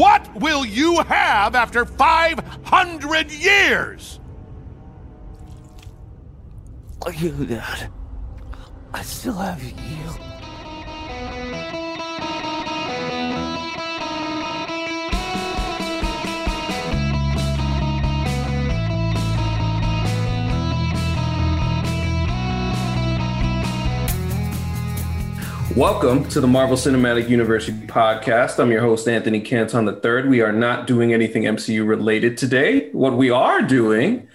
What will you have after 500 years? You, Dad. I still have you. Welcome to the Marvel Cinematic University podcast. I'm your host, Anthony Canton the III. We are not doing anything MCU related today. What we are doing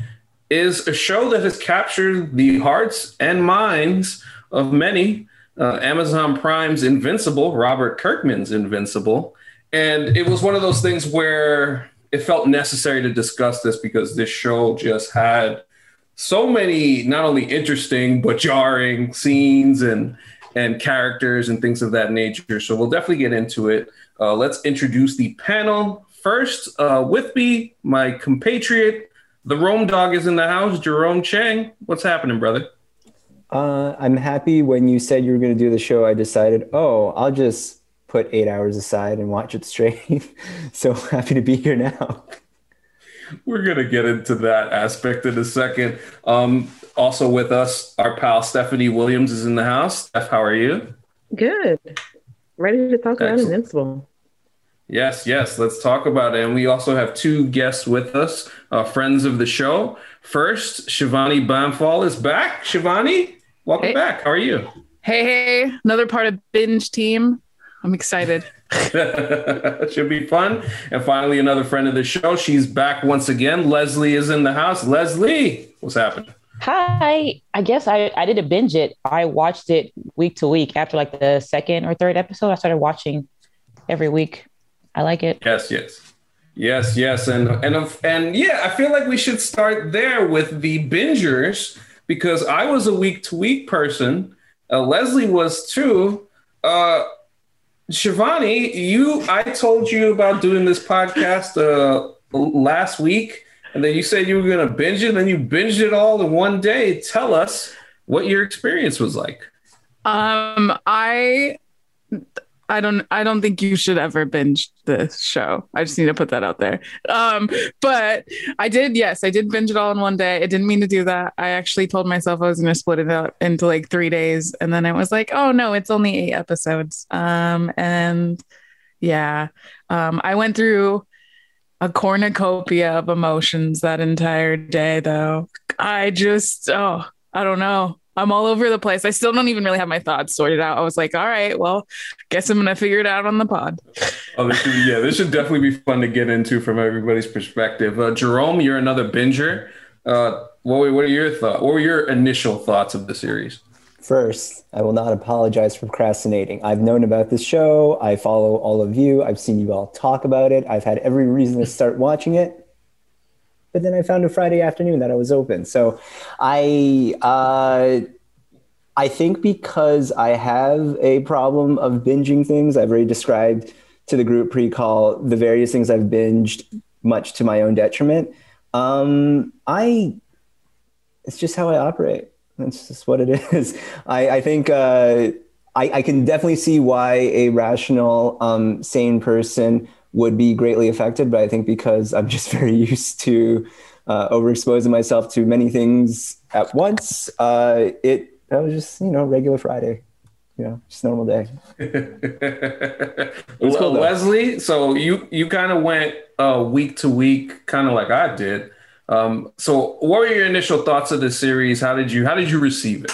is a show that has captured the hearts and minds of many. Amazon Prime's Invincible, Robert Kirkman's Invincible. And it was one of those things where it felt necessary to discuss this because this show just had so many not only interesting but jarring scenes and characters and things of that nature. So we'll definitely get into it. Let's introduce the panel first. With me, my compatriot, the Rome Dog is in the house, Jerome Chang. What's happening, brother? I'm happy when you said you were going to do the show, I decided, I'll just put 8 hours aside and watch it straight. So happy to be here now. We're going to get into that aspect in a second. Also with us, our pal Stephanie Williams is in the house. Steph, how are you? Good. Ready to talk about Invincible. Yes. Let's talk about it. And we also have two guests with us, friends of the show. First, Shivani Bamfall is back. Shivani, welcome back. How are you? Hey. Another part of Binge Team. I'm excited. Should be fun. And finally, another friend of the show. She's back once again. Leslie is in the house. Leslie, what's happening? Hi. I guess I did a binge it. I watched it week to week after like the second or third episode. I started watching every week. I like it. Yes. And yeah, I feel like we should start there with the bingers because I was a week to week person. Leslie was too. Shivani, I told you about doing this podcast last week. And then you said you were going to binge it, and then you binged it all in one day. Tell us what your experience was like. I don't think you should ever binge this show. I just need to put that out there. But I did binge it all in one day. I didn't mean to do that. I actually told myself I was going to split it up into like 3 days. And then I was like, oh no, it's only 8 episodes. I went through a cornucopia of emotions that entire day, though. I don't know. I'm all over the place. I still don't even really have my thoughts sorted out. I was like, all right, well, guess I'm going to figure it out on the pod. Oh, this should definitely be fun to get into from everybody's perspective. Jerome, you're another binger. What were your initial thoughts of the series? First, I will not apologize for procrastinating. I've known about this show. I follow all of you. I've seen you all talk about it. I've had every reason to start watching it. But then I found a Friday afternoon that I was open. So I think because I have a problem of binging things, I've already described to the group pre-call the various things I've binged, much to my own detriment. It's just how I operate. That's just what it is. I think I can definitely see why a rational, sane person would be greatly affected. But I think because I'm just very used to overexposing myself to many things at once, that was just, regular Friday. Just normal day. Cool, Leslie, so you kind of went week to week, kind of like I did. So what were your initial thoughts of the series? How did you receive it?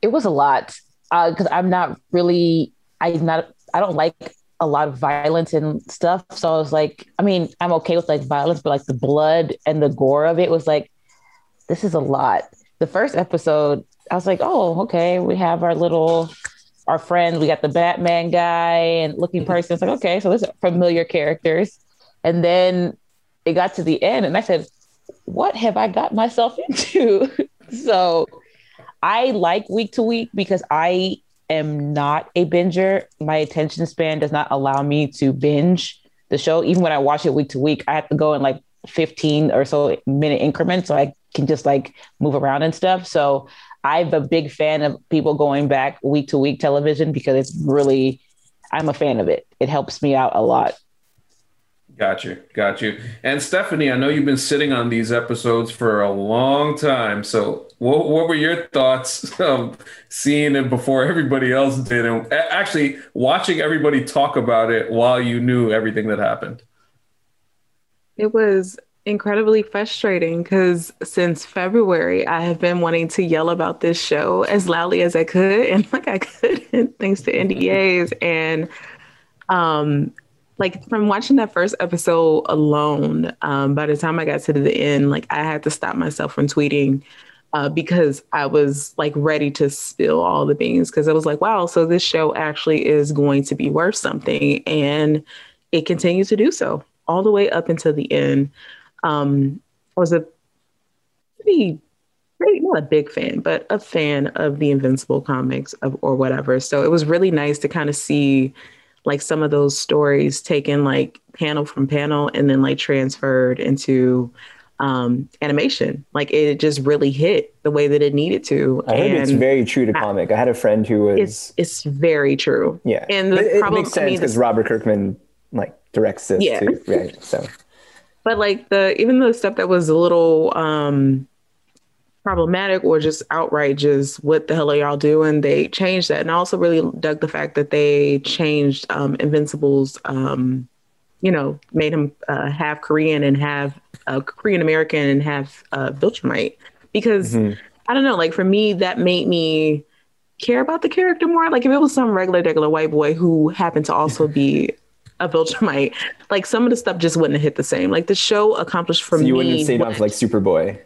It was a lot, because I don't like a lot of violence and stuff. So I was like, I'm okay with like violence, but like the blood and the gore of it was like, this is a lot. The first episode, I was like, oh, okay. We have our friend, we got the Batman guy and looking person. It's like, okay, so those are familiar characters. And then it got to the end and I said, what have I got myself into? So I like week to week because I am not a binger. My attention span does not allow me to binge the show. Even when I watch it week to week, I have to go in like 15 or so minute increments so I can just like move around and stuff. So I'm a big fan of people going back week to week television because it's really, I'm a fan of it. It helps me out a lot. Got you. And Stephanie, I know you've been sitting on these episodes for a long time. So what were your thoughts of seeing it before everybody else did, and actually watching everybody talk about it while you knew everything that happened? It was incredibly frustrating because since February, I have been wanting to yell about this show as loudly as I could. And like I couldn't, thanks to NDAs. And like from watching that first episode alone, by the time I got to the end, like I had to stop myself from tweeting because I was like ready to spill all the beans, because I was like, wow, so this show actually is going to be worth something. And it continues to do so all the way up until the end. I was a pretty, not a big fan, but a fan of the Invincible comics or whatever. So it was really nice to kind of see like some of those stories taken like panel from panel and then like transferred into animation. Like it just really hit the way that it needed to. I heard it's very true to comic. I had a friend who was... It's very true. Yeah. And the problem, it makes sense because Robert Kirkman like directs this too. Right. So. But like even the stuff that was a little problematic or just outright just what the hell are y'all doing, they changed that. And I also really dug the fact that they changed Invincible's made him half Korean and half Korean American and half Viltrumite, because I don't know, like for me that made me care about the character more. Like if it was some regular white boy who happened to also be a Viltrumite, like some of the stuff just wouldn't have hit the same. Like the show accomplished for me. So you wouldn't have stayed off like Superboy.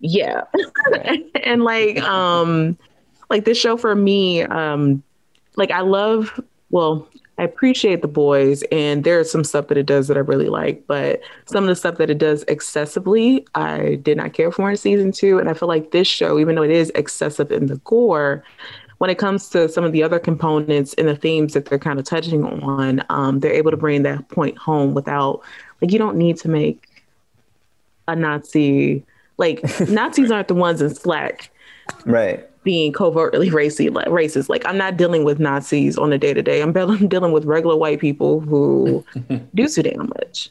Yeah. Right. And like this show for me, like I appreciate the boys and there's some stuff that it does that I really like, but some of the stuff that it does excessively, I did not care for in season 2. And I feel like this show, even though it is excessive in the gore, when it comes to some of the other components and the themes that they're kind of touching on, they're able to bring that point home without, like, you don't need to make a Nazi, like Nazis aren't the ones in Slack, right, being covertly racist. Like I'm not dealing with Nazis on a day-to-day. I'm dealing with regular white people who do too damn much.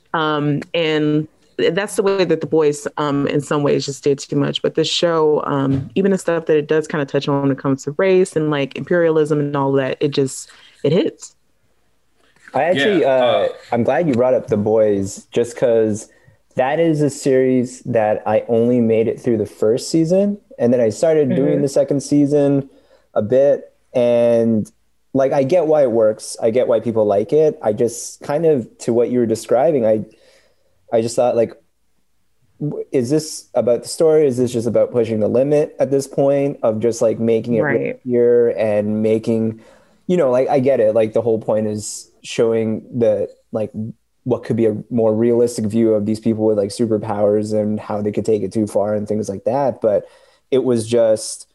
And that's the way that the boys in some ways just did too much. But the show, even the stuff that it does kind of touch on when it comes to race and like imperialism and all that, it hits. I actually, I'm glad you brought up the boys, just because that is a series that I only made it through the first season. And then I started doing the second season a bit. And like, I get why it works. I get why people like it. I just kind of, to what you were describing, I just thought, like, is this about the story? Is this just about pushing the limit at this point of just like making it here and making, you know, like I get it. Like the whole point is showing the, like, what could be a more realistic view of these people with like superpowers and how they could take it too far and things like that. But it was just,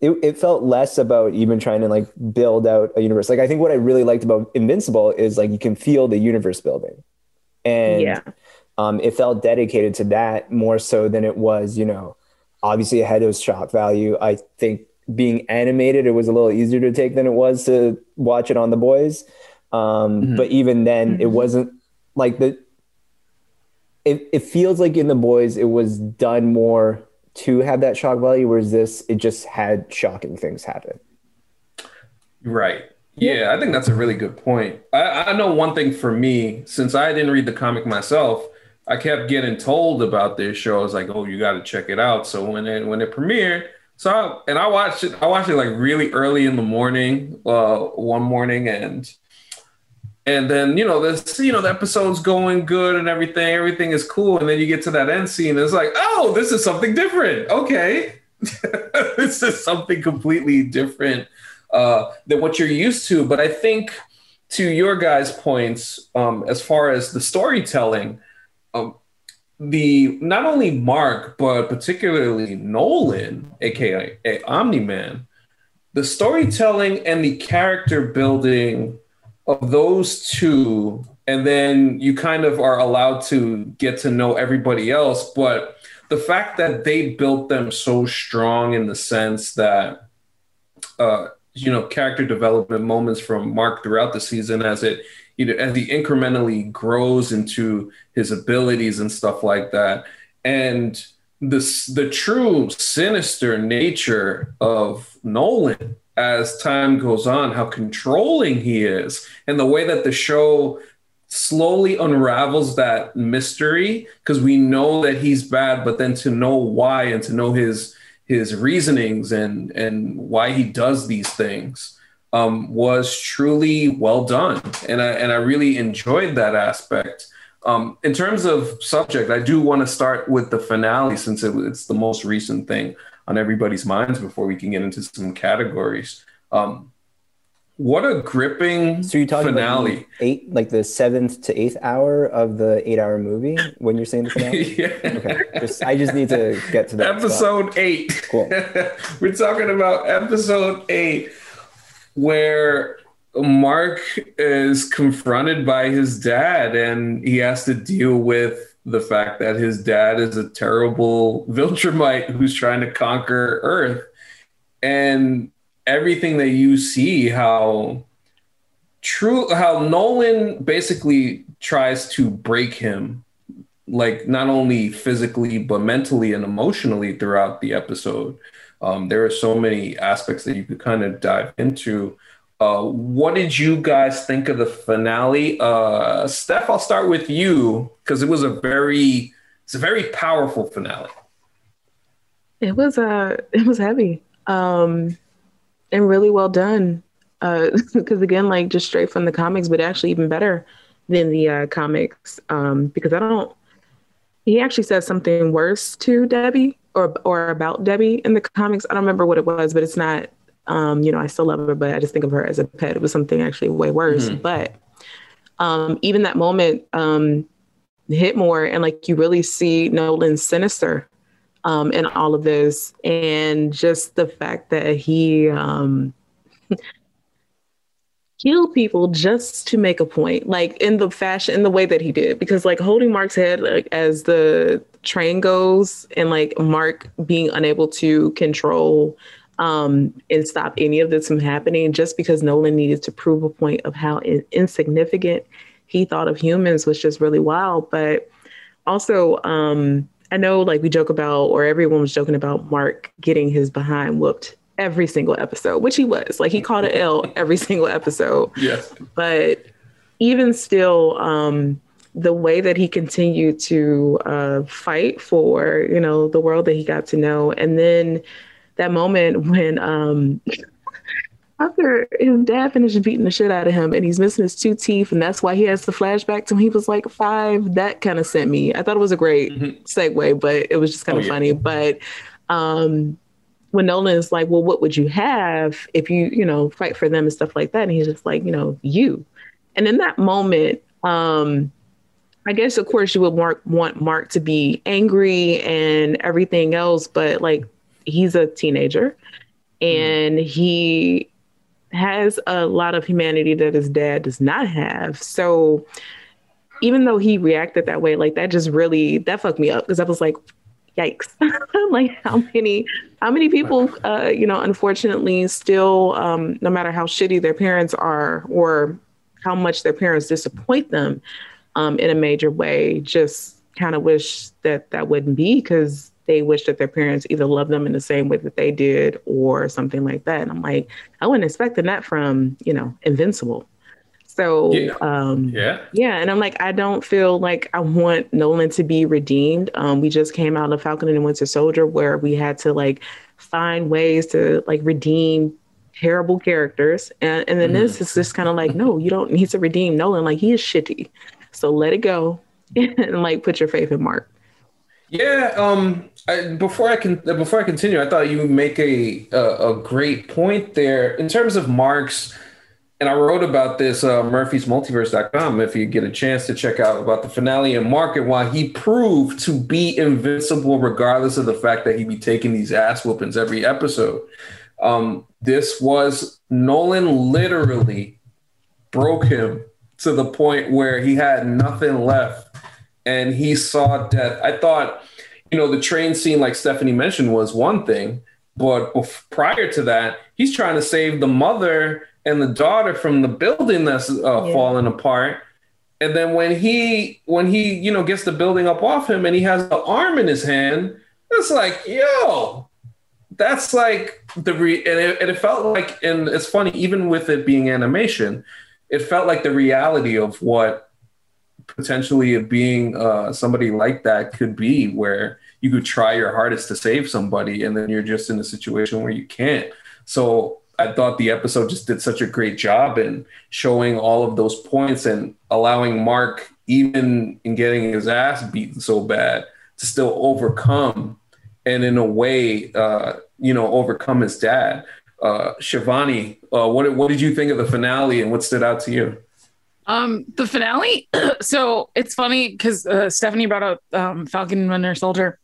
it felt less about even trying to like build out a universe. Like I think what I really liked about Invincible is like you can feel the universe building. And it felt dedicated to that more so than it was, you know, obviously ahead of shock value. I think being animated, it was a little easier to take than it was to watch it on the boys. But even then it wasn't like it feels like in the boys it was done more to have that shock value, whereas this, it just had shocking things happen. Right. Yeah, I think that's a really good point. I know one thing for me, since I didn't read the comic myself, I kept getting told about this show. I was like, oh, you got to check it out. So when it premiered, I watched it like really early in the morning, one morning, and then, you know, the episode's going good and everything is cool. And then you get to that end scene and it's like, oh, this is something different. Okay. This is something completely different than what you're used to. But I think to your guys' points, as far as the storytelling, not only Mark, but particularly Nolan, aka Omni-Man, the storytelling and the character building of those two, and then you kind of are allowed to get to know everybody else. But the fact that they built them so strong in the sense that you know, character development moments from Mark throughout the season as it, you know, as he incrementally grows into his abilities and stuff like that. And this, the true sinister nature of Nolan as time goes on, how controlling he is, and the way that the show slowly unravels that mystery, because we know that he's bad, but then to know why and to know his reasonings and why he does these things was truly well done. And I really enjoyed that aspect. In terms of subject, I do want to start with the finale, since it's the most recent thing on everybody's minds before we can get into some categories. What a gripping so you're talking finale. About the 7th to 8th hour of the 8-hour movie when you're saying the finale? Yeah. Okay. I just need to get to that. Episode spot. 8. Cool. We're talking about episode 8, where Mark is confronted by his dad and he has to deal with the fact that his dad is a terrible Viltrumite who's trying to conquer Earth. And everything that you see, how Nolan basically tries to break him, like not only physically, but mentally and emotionally throughout the episode. There are so many aspects that you could kind of dive into. What did you guys think of the finale? Steph, I'll start with you, because it was a very powerful finale. It was heavy. And really well done, because again, like just straight from the comics, but actually even better than the comics, because he actually said something worse to Debbie or about Debbie in the comics. I don't remember what it was, but it's not, I still love her, but I just think of her as a pet. It was something actually way worse. Mm-hmm. But even that moment hit more, and like you really see Nolan's sinister in all of this, and just the fact that he killed people just to make a point, like in the way that he did, because like holding Mark's head, like as the train goes, and like Mark being unable to control and stop any of this from happening, just because Nolan needed to prove a point of how insignificant he thought of humans, was just really wild. But also, I know like we joke about, or everyone was joking about, Mark getting his behind whooped every single episode, which he was. Like he caught an L every single episode. Yes. But even still, the way that he continued to fight for, you know, the world that he got to know. And then that moment when after his dad finished beating the shit out of him and he's missing his 2 teeth, and that's why he has the flashback to when he was like 5. That kind of sent me. I thought it was a great segue, but it was just kind of funny. But when Nolan is like, well, what would you have if you, you know, fight for them and stuff like that? And he's just like, you know, you. And in that moment, I guess, of course, you would want Mark to be angry and everything else, but like he's a teenager and he has a lot of humanity that his dad does not have. So even though he reacted that way, like that just really, that fucked me up, because I was like, yikes. Like how many people, unfortunately still, no matter how shitty their parents are or how much their parents disappoint them in a major way, just kind of wish that wouldn't be, because they wish that their parents either loved them in the same way that they did or something like that. And I'm like, I wasn't expecting that from, you know, Invincible. So, yeah. And I'm like, I don't feel like I want Nolan to be redeemed. We just came out of Falcon and Winter Soldier, where we had to like find ways to like redeem terrible characters. And then this is just kind of like, no, you don't need to redeem Nolan. Like he is shitty. So let it go and like put your faith in Mark. Yeah. Before I continue, I thought you make a great point there in terms of Mark's, and I wrote about this murphysmultiverse.com if you get a chance to check out about the finale and Mark, and why he proved to be invincible regardless of the fact that he'd be taking these ass whoopings every episode. This was Nolan literally broke him to the point where he had nothing left. And he saw death. I thought, you know, the train scene, like Stephanie mentioned, was one thing, But prior to that, he's trying to save the mother and the daughter from the building that's falling apart. And then when he you know gets the building up off him and he has the arm in his hand, it's like, yo, that's like and it felt like, and it's funny, even with it being animation, it felt like the reality of what potentially being somebody like that could be, where you could try your hardest to save somebody and then you're just in a situation where you can't. So I thought the episode just did such a great job in showing all of those points and allowing Mark, even in getting his ass beaten so bad, to still overcome and in a way, overcome his dad. Shivani, what did you think of the finale and what stood out to you? The finale? So it's funny because Stephanie brought up Falcon and Winter Soldier,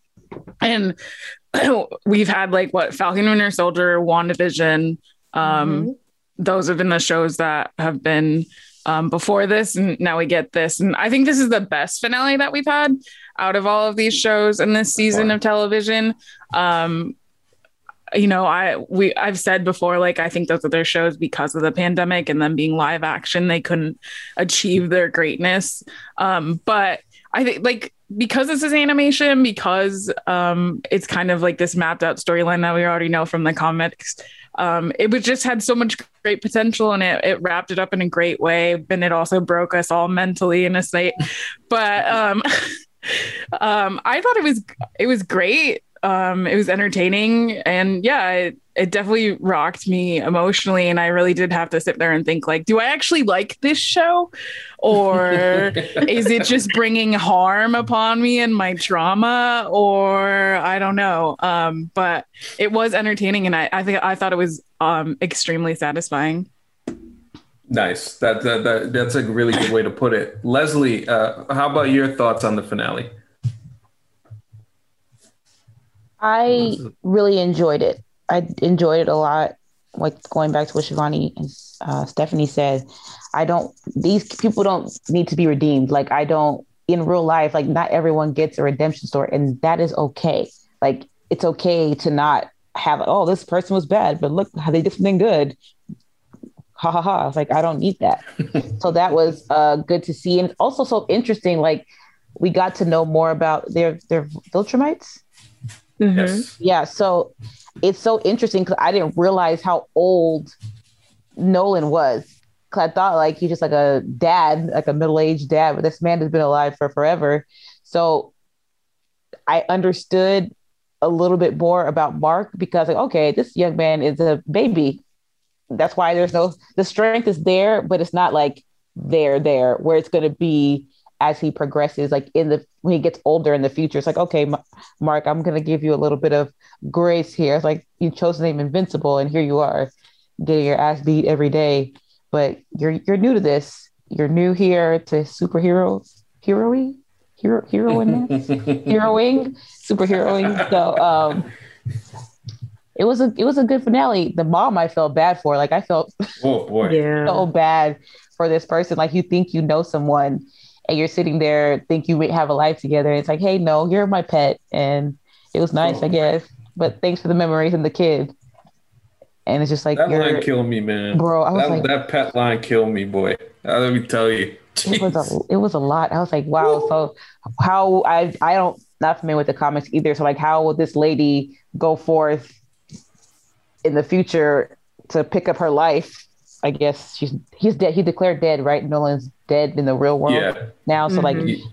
and we've had Falcon, Winter Soldier, WandaVision. Those have been the shows that have been before this, and now we get this. And I think this is the best finale that we've had out of all of these shows in this season of television. I've said before, I think those other shows, because of the pandemic and them being live action, they couldn't achieve their greatness. But I think because this is animation, because it's kind of this mapped out storyline that we already know from the comics, it was just had so much great potential, and it wrapped it up in a great way. And it also broke us all mentally in a state. But I thought it was great. It was entertaining, and it definitely rocked me emotionally. And I really did have to sit there and think do I actually like this show, or is it just bringing harm upon me and my trauma, or I don't know. But it was entertaining, and I thought it was extremely satisfying. Nice. That's a really good way to put it. Leslie, how about your thoughts on the finale? I really enjoyed it. I enjoyed it a lot. Going back to what Shivani and Stephanie said, these people don't need to be redeemed. In real life, not everyone gets a redemption story, and that is okay. It's okay to not have, oh, this person was bad, but look how they did something good. Ha ha ha. I don't need that. So that was good to see. And also so interesting, we got to know more about their Viltrumites. Mm-hmm. Yes. Yeah, so it's so interesting because I didn't realize how old Nolan was. Cause I thought he's just a dad, a middle-aged dad, but this man has been alive for forever. So I understood a little bit more about Mark because this young man is a baby. That's why there's the strength is there, but it's not there where it's going to be as he progresses, when he gets older in the future. It's Mark, I'm going to give you a little bit of grace here. It's you chose the name Invincible, and here you are getting your ass beat every day, but you're new to this. You're new here to superheroing. So, it was a good finale. The mom I felt bad for, I felt so bad for this person. You think you know someone, and you're sitting there, think you would have a life together. And it's hey, no, you're my pet. And it was nice, I guess. But thanks for the memories and the kid. And it's just that line killed me, man. Bro, that pet line killed me, boy. Let me tell you. It was a lot. I was wow. Woo. So how I don't not familiar with the comics either. So how will this lady go forth in the future to pick up her life? I guess he's dead. He declared dead, right? Nolan's dead in the real world now. So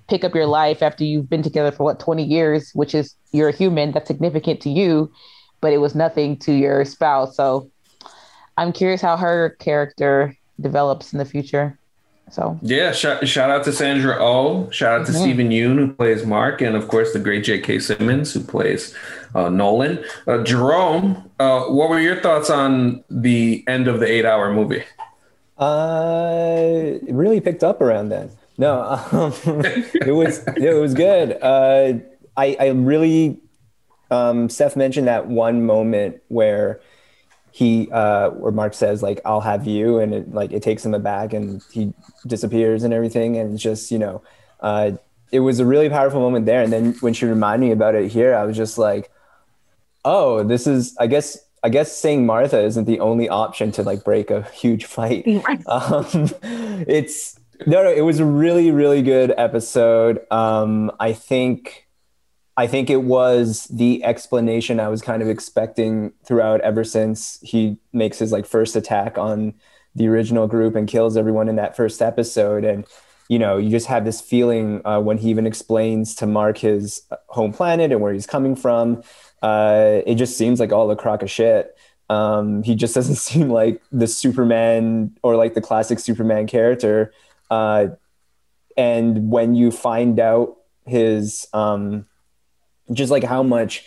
pick up your life after you've been together for 20 years, which is you're a human. That's significant to you, but it was nothing to your spouse. So I'm curious how her character develops in the future. So shout out to Sandra Oh, shout out to Stephen Yoon, who plays Mark, and of course the great J.K. Simmons, who plays Nolan. Jerome, what were your thoughts on the end of the 8-hour movie? It really picked up around then. No, it was good. I really, Seth mentioned that one moment where where Mark says I'll have you, and it takes him aback and he disappears and everything, and just it was a really powerful moment there. And then when she reminded me about it here, I was just oh, this is, I guess saying Martha isn't the only option to like break a huge fight. It was a really, really good episode. I think it was the explanation I was kind of expecting throughout, ever since he makes his like first attack on the original group and kills everyone in that first episode. And, you know, you just have this feeling when he even explains to Mark his home planet and where he's coming from. It just seems like all a crock of shit. He just doesn't seem like the Superman or like the classic Superman character. And when you find out his, just like how much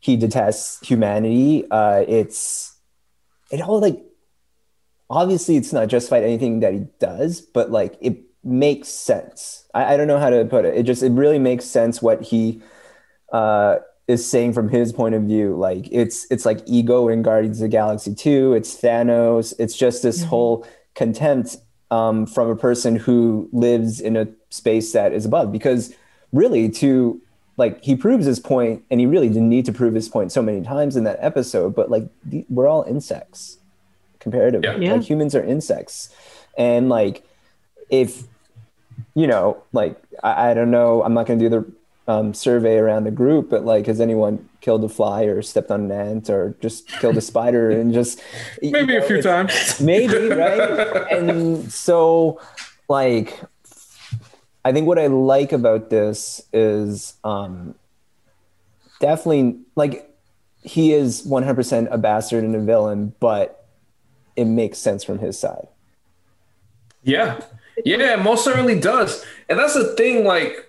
he detests humanity, obviously it's not justified anything that he does, but like it makes sense. I don't know how to put it. It really makes sense what he is saying from his point of view. Like it's like ego in Guardians of the Galaxy 2, it's Thanos, it's just this whole contempt from a person who lives in a space that is above. Because really, to like, he proves his point, and he really didn't need to prove his point so many times in that episode, but like we're all insects comparatively. Yeah. Like humans are insects, and like if you know, like I don't know, I'm not gonna do the survey around the group, but like, has anyone killed a fly or stepped on an ant or just killed a spider? And just maybe a few times, maybe, right? And so, like, I think what I like about this is definitely like he is 100% a bastard and a villain, but it makes sense from his side. Yeah, it most certainly does. And that's the thing, like,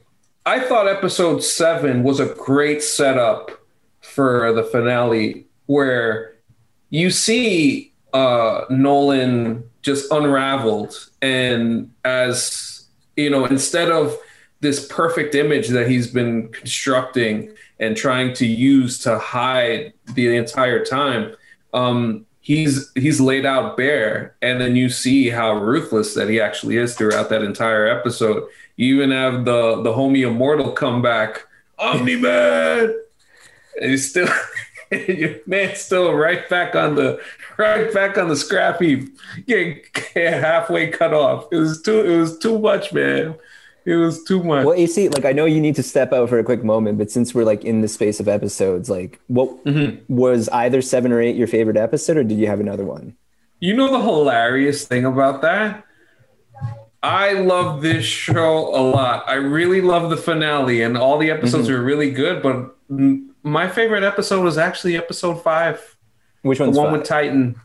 I thought episode 7 was a great setup for the finale, where you see Nolan just unraveled. And as you know, instead of this perfect image that he's been constructing and trying to use to hide the entire time, he's laid out bare. And then you see how ruthless that he actually is throughout that entire episode. You even have the homie Immortal come back, Omni-Man, and he's still your man's still right back on the scrap heap, getting halfway cut off. It was too much, man. It was too much. Well, AC, like, I know you need to step out for a quick moment, but since we're like in the space of episodes, like, what was either 7 or 8 your favorite episode, or did you have another one? You know the hilarious thing about that? I love this show a lot. I really love the finale, and all the episodes were really good, but my favorite episode was actually episode 5. Which one's the one 5? With Titan.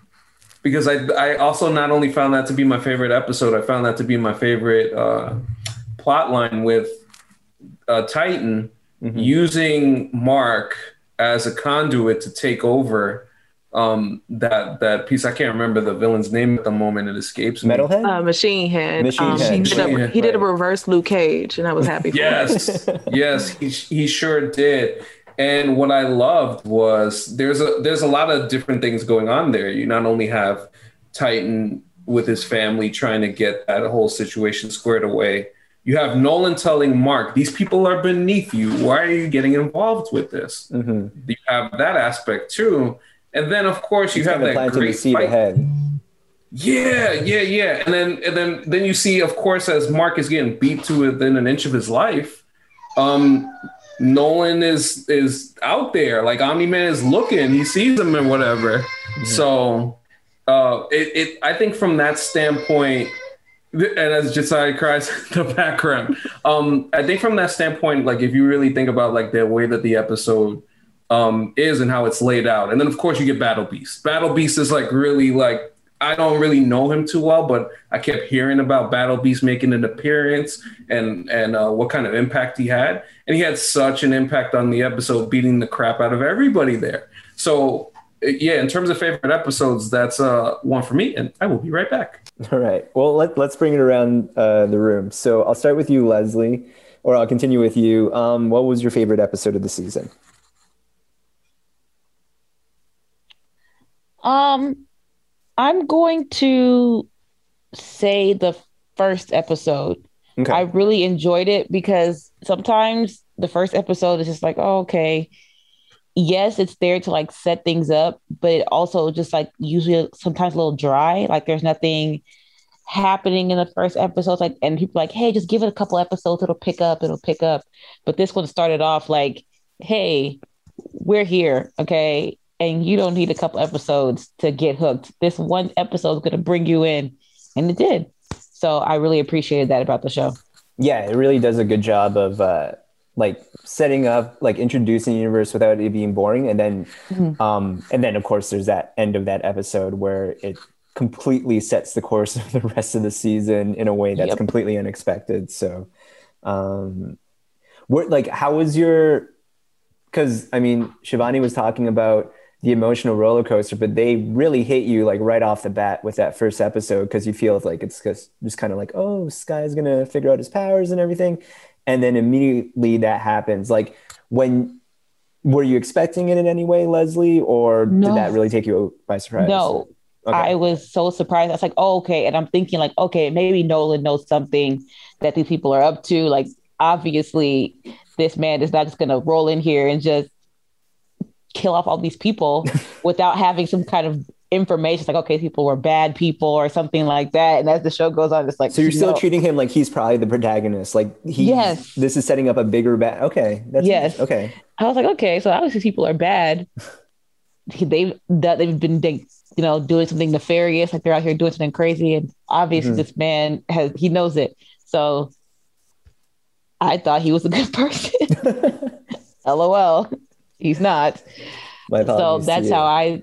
Because I also not only found that to be my favorite episode, I found that to be my favorite plot line with Titan using Mark as a conduit to take over that piece. I can't remember the villain's name at the moment. It escapes me. Metalhead? Machine Head. He did a reverse Luke Cage, and I was happy for him. Yes, he sure did. And what I loved was there's a lot of different things going on there. You not only have Titan with his family trying to get that whole situation squared away. You have Nolan telling Mark, these people are beneath you. Why are you getting involved with this? You have that aspect too. And then, of course, you have that great fight. Yeah. And then you see, of course, as Mark is getting beat to within an inch of his life, Nolan is out there. Like, Omni-Man is looking. He sees him and whatever. So, I think from that standpoint, and as Josiah cries in the background, I think from that standpoint, like, if you really think about, like, the way that the episode is and how it's laid out. And then, of course, you get Battle Beast. Battle Beast is like really like, I don't really know him too well, but I kept hearing about Battle Beast making an appearance and what kind of impact he had. And he had such an impact on the episode, beating the crap out of everybody there. So, yeah, in terms of favorite episodes, that's one for me, and I will be right back. All right. Well, let's bring it around the room. So I'll start with you, Leslie, or I'll continue with you. What was your favorite episode of the season? I'm going to say the first episode. Okay. I really enjoyed it because sometimes the first episode is just like, oh, okay, yes, it's there to like set things up, but it also just like usually sometimes a little dry. Like there's nothing happening in the first episodes. Like, and people are like, hey, just give it a couple episodes. It'll pick up. But this one started off like, hey, we're here. Okay. And you don't need a couple episodes to get hooked. This one episode is going to bring you in. And it did. So I really appreciated that about the show. Yeah, it really does a good job of like setting up, like introducing the universe without it being boring. And then, and then of course, there's that end of that episode where it completely sets the course of the rest of the season in a way that's completely unexpected. So what, like, how was your, because I mean, Shivani was talking about the emotional roller coaster, but they really hit you like right off the bat with that first episode, because you feel like it's just kind of like, oh, Sky's gonna figure out his powers and everything, and then immediately that happens. Like, when were you expecting it in any way, Leslie, or did that really take you by surprise? No, okay. I was so surprised. I was like, oh, okay, and I'm thinking like, okay, maybe Nolan knows something that these people are up to. Like, obviously, this man is not just gonna roll in here and just kill off all these people without having some kind of information. It's like, okay, people were bad people or something like that. And as the show goes on, it's like, so you're still treating him like he's probably the protagonist. Like, yes, this is setting up a bigger bad. Okay. That's yes. Nice. Okay. I was like, okay, so obviously people are bad. They've been, you know, doing something nefarious. Like, they're out here doing something crazy. And obviously this man he knows it. So I thought he was a good person. LOL. He's not. So that's how I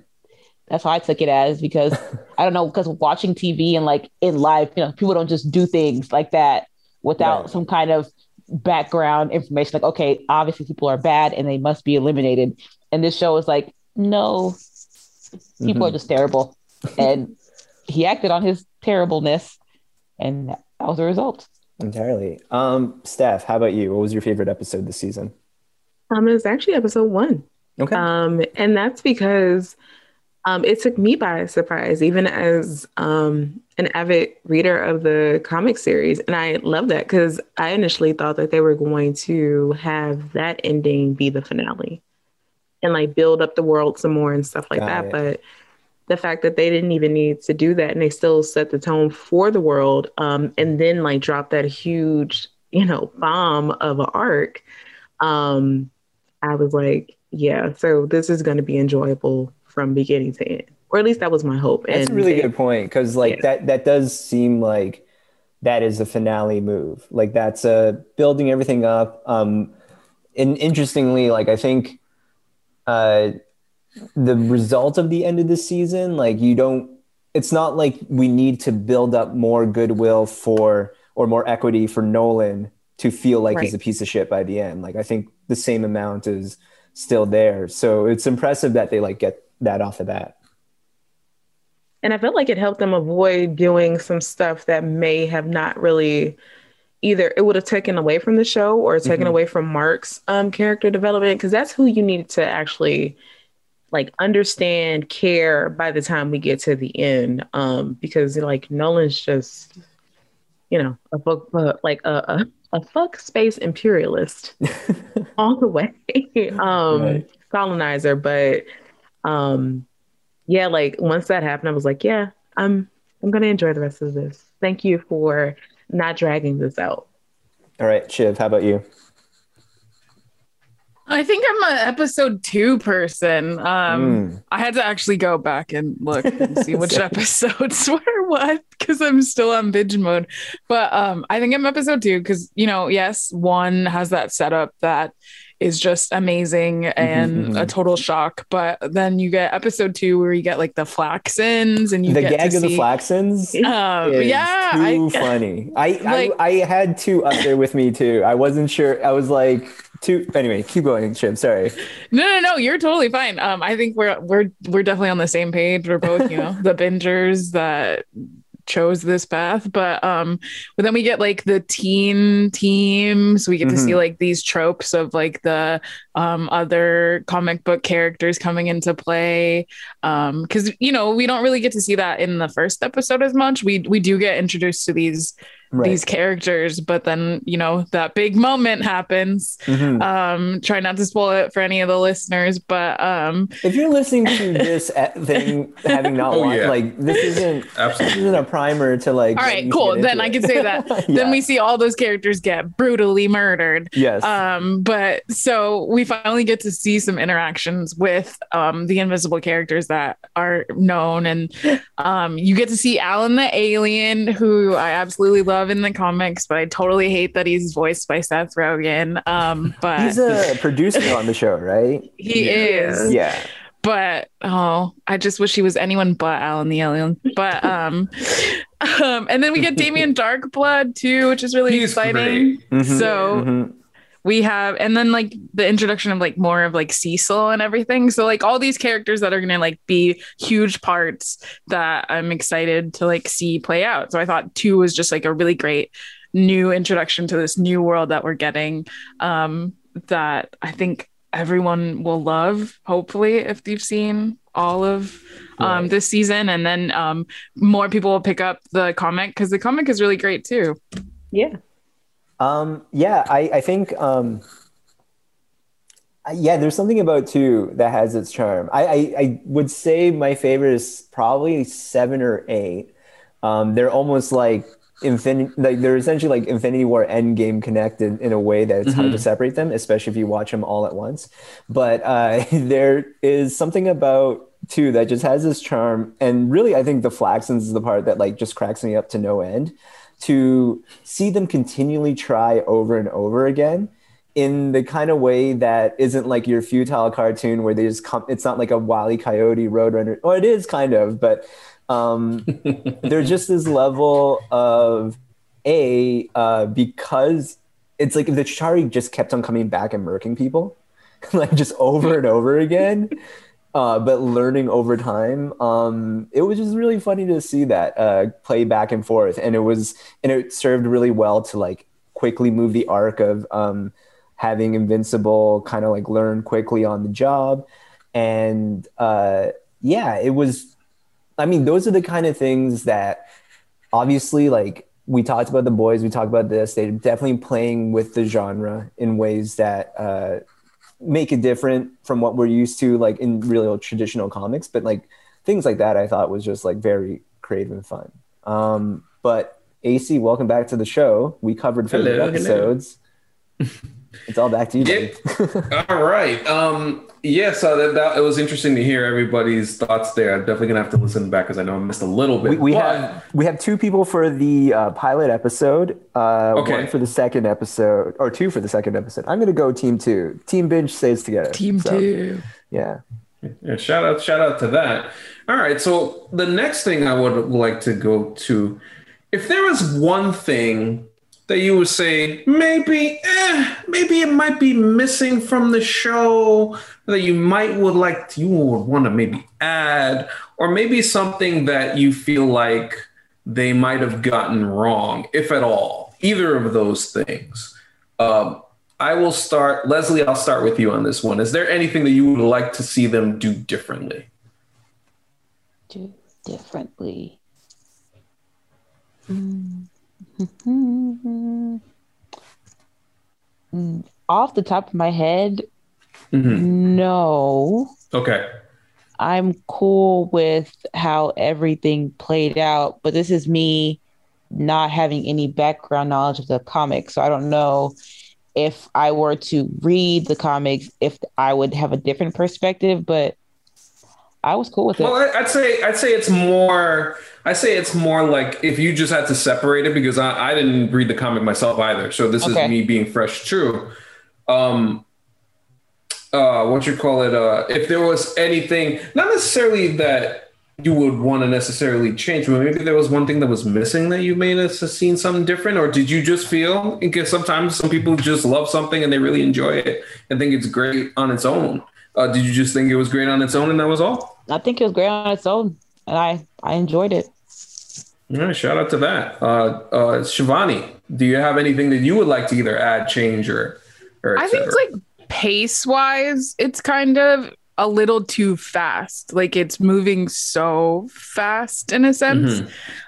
took it as, because I don't know, because watching TV and like in life, you know, people don't just do things like that without some kind of background information. Like, okay, obviously people are bad and they must be eliminated. And this show is like, no, people are just terrible. And he acted on his terribleness, and that was the result. Entirely. Steph, how about you? What was your favorite episode this season? It was actually episode 1. Okay. And that's because it took me by surprise, even as an avid reader of the comic series. And I love that, because I initially thought that they were going to have that ending be the finale and like build up the world some more and stuff like that. But the fact that they didn't even need to do that, and they still set the tone for the world, and then like drop that huge, you know, bomb of an arc. I was like, yeah, so this is going to be enjoyable from beginning to end, or at least that was my hope. That's a really good point, because like that does seem like that is a finale move. Like, that's building everything up. And interestingly, like, I think the result of the end of the season, like, it's not like we need to build up more goodwill for, or more equity for Nolan to feel like he's a piece of shit by the end. Like, I think the same amount is still there. So it's impressive that they like get that off the bat. And I felt like it helped them avoid doing some stuff that may have not really, either it would have taken away from the show or taken away from Mark's character development, because that's who you needed to actually like understand, care by the time we get to the end. Because like Nolan's just, you know, a fuck space imperialist all the way, colonizer. But yeah, like once that happened, I was like, yeah, I'm going to enjoy the rest of this. Thank you for not dragging this out. All right, Shiv, how about you? I think I'm an episode 2 person. I had to actually go back and look and see which episodes were what, because I'm still on binge mode. But I think I'm episode 2, because, you know, yes, 1 has that setup that is just amazing and a total shock. But then you get episode 2 where you get like the Flaxons, and you the get gag to of see, the Flaxons. Yeah, too funny. I had 2 up there with me too. I wasn't sure. I was like. Anyway, keep going, Chip. Sorry. No, you're totally fine. I think we're definitely on the same page. We're both, you know, the bingers that chose this path. But then we get like the teen teams. We get to see like these tropes of like the other comic book characters coming into play. Because, you know, we don't really get to see that in the first episode as much. We do get introduced to these these characters, but then, you know, that big moment happens. Try not to spoil it for any of the listeners, but if you're listening to this thing having not watched, like, this isn't a primer to like, all right, cool, then I can say that. Then we see all those characters get brutally murdered. But so we finally get to see some interactions with the Invincible characters that are known, and you get to see Alan the Alien, who I absolutely love in the comics, but I totally hate that he's voiced by Seth Rogen. But he's a producer on the show, right? He is. Yeah. But oh, I just wish he was anyone but Alan the Alien. But and then we get Damian Darkblood too, which is really exciting. We have, and then like the introduction of like more of like Cecil and everything. So like all these characters that are going to like be huge parts that I'm excited to like see play out. So I thought 2 was just like a really great new introduction to this new world that we're getting, that I think everyone will love, hopefully, if they've seen all of this season. And then more people will pick up the comic, because the comic is really great too. Yeah. I think, there's something about 2 that has its charm. I would say my favorite is probably 7 or 8. They're almost like they're essentially like Infinity War Endgame connected in a way that it's hard to separate them, especially if you watch them all at once. But there is something about 2 that just has this charm. And really, I think the Flaxons is the part that like just cracks me up to no end. To see them continually try over and over again in the kind of way that isn't like your futile cartoon where they just come, it's not like a Wile E. Coyote Roadrunner, or it is kind of, but they're just this level of because it's like if the Chitauri just kept on coming back and murking people, like just over and over again, but learning over time, it was just really funny to see that play back and forth, and it served really well to like quickly move the arc of having Invincible kind of like learn quickly on the job, and it was. I mean, those are the kind of things that obviously like we talked about The Boys, we talked about this. They're definitely playing with the genre in ways that. Make it different from what we're used to, like in real traditional comics, but like things like that I thought was just like very creative and fun. But AC, welcome back to the show. We covered 50 episodes. It's all back to you. Yep. All right. So that it was interesting to hear everybody's thoughts there. I'm definitely gonna have to listen back because I know I missed a little bit. We have 2 people for the pilot episode, 1 for the second episode, or 2 for the second episode. I'm gonna go Team 2. Team Binge stays together. Team 2. Yeah. Shout out to that. All right. So the next thing I would like to go to, if there was one thing that you would say, maybe it might be missing from the show that you would want to maybe add, or maybe something that you feel like they might have gotten wrong, if at all, either of those things. I will start, Leslie, I'll start with you on this one. Is there anything that you would like to see them do differently? Off the top of my head, no. Okay. I'm cool with how everything played out, but this is me not having any background knowledge of the comics. So I don't know if I were to read the comics, if I would have a different perspective, but I was cool with it. Well, I'd say it's more like if you just had to separate it, because I didn't read the comic myself either. So this is me being fresh too. If there was anything, not necessarily that you would want to necessarily change, but maybe there was one thing that was missing that you made us have seen something different, or did you just feel, because sometimes some people just love something and they really enjoy it and think it's great on its own. Did you just think it was great on its own and that was all? I think it was great on its own, and I enjoyed it. All right, shout out to that. Shivani, do you have anything that you would like to either add, change, or I think like pace-wise, it's kind of a little too fast. Like, it's moving so fast in a sense.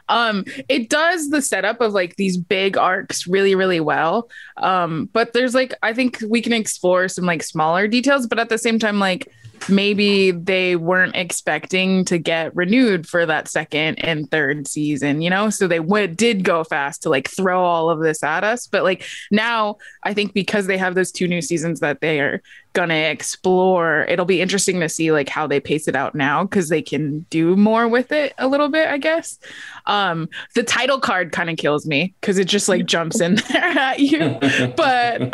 Mm-hmm. It does the setup of like these big arcs really, really well. But there's like, I think we can explore some like smaller details, but at the same time, like maybe they weren't expecting to get renewed for that second and third season, you know? So they did go fast to like throw all of this at us. But like now I think because they have those two new seasons that they are going to explore, it'll be interesting to see like how they pace it out now, because they can do more with it a little bit, I guess. The title card kind of kills me because it just like jumps in there at you. But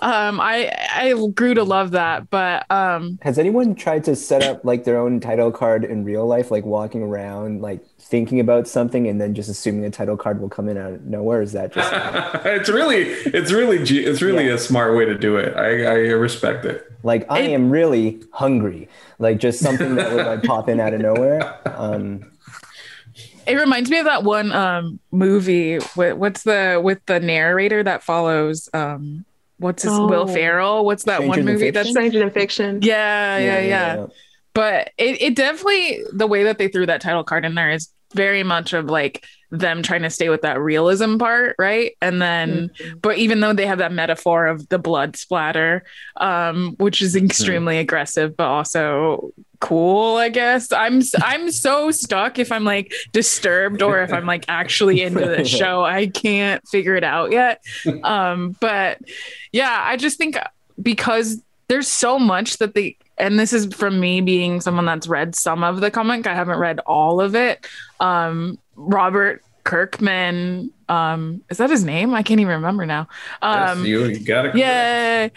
I grew to love that. But has anyone tried to set up like their own title card in real life, like walking around, like thinking about something and then just assuming a title card will come in out of nowhere? Is that just it's really yeah, a smart way to do it. I respect it. Like, I am really hungry, like just something that would like pop in out of nowhere. It reminds me of that one movie with the narrator that follows Will Ferrell. What's that Strangers one movie that's Strangers in Fiction? Yeah. But it definitely, the way that they threw that title card in there is very much of like them trying to stay with that realism part, right? And then, but even though they have that metaphor of the blood splatter, which is extremely aggressive, but also cool, I guess. I'm so stuck if I'm like disturbed or if I'm like actually into this show. I can't figure it out yet. But yeah, I just think because there's so much that they, and this is from me being someone that's read some of the comic, I haven't read all of it. Robert Kirkman, is that his name? I can't even remember now. Yes, you got it. Yeah.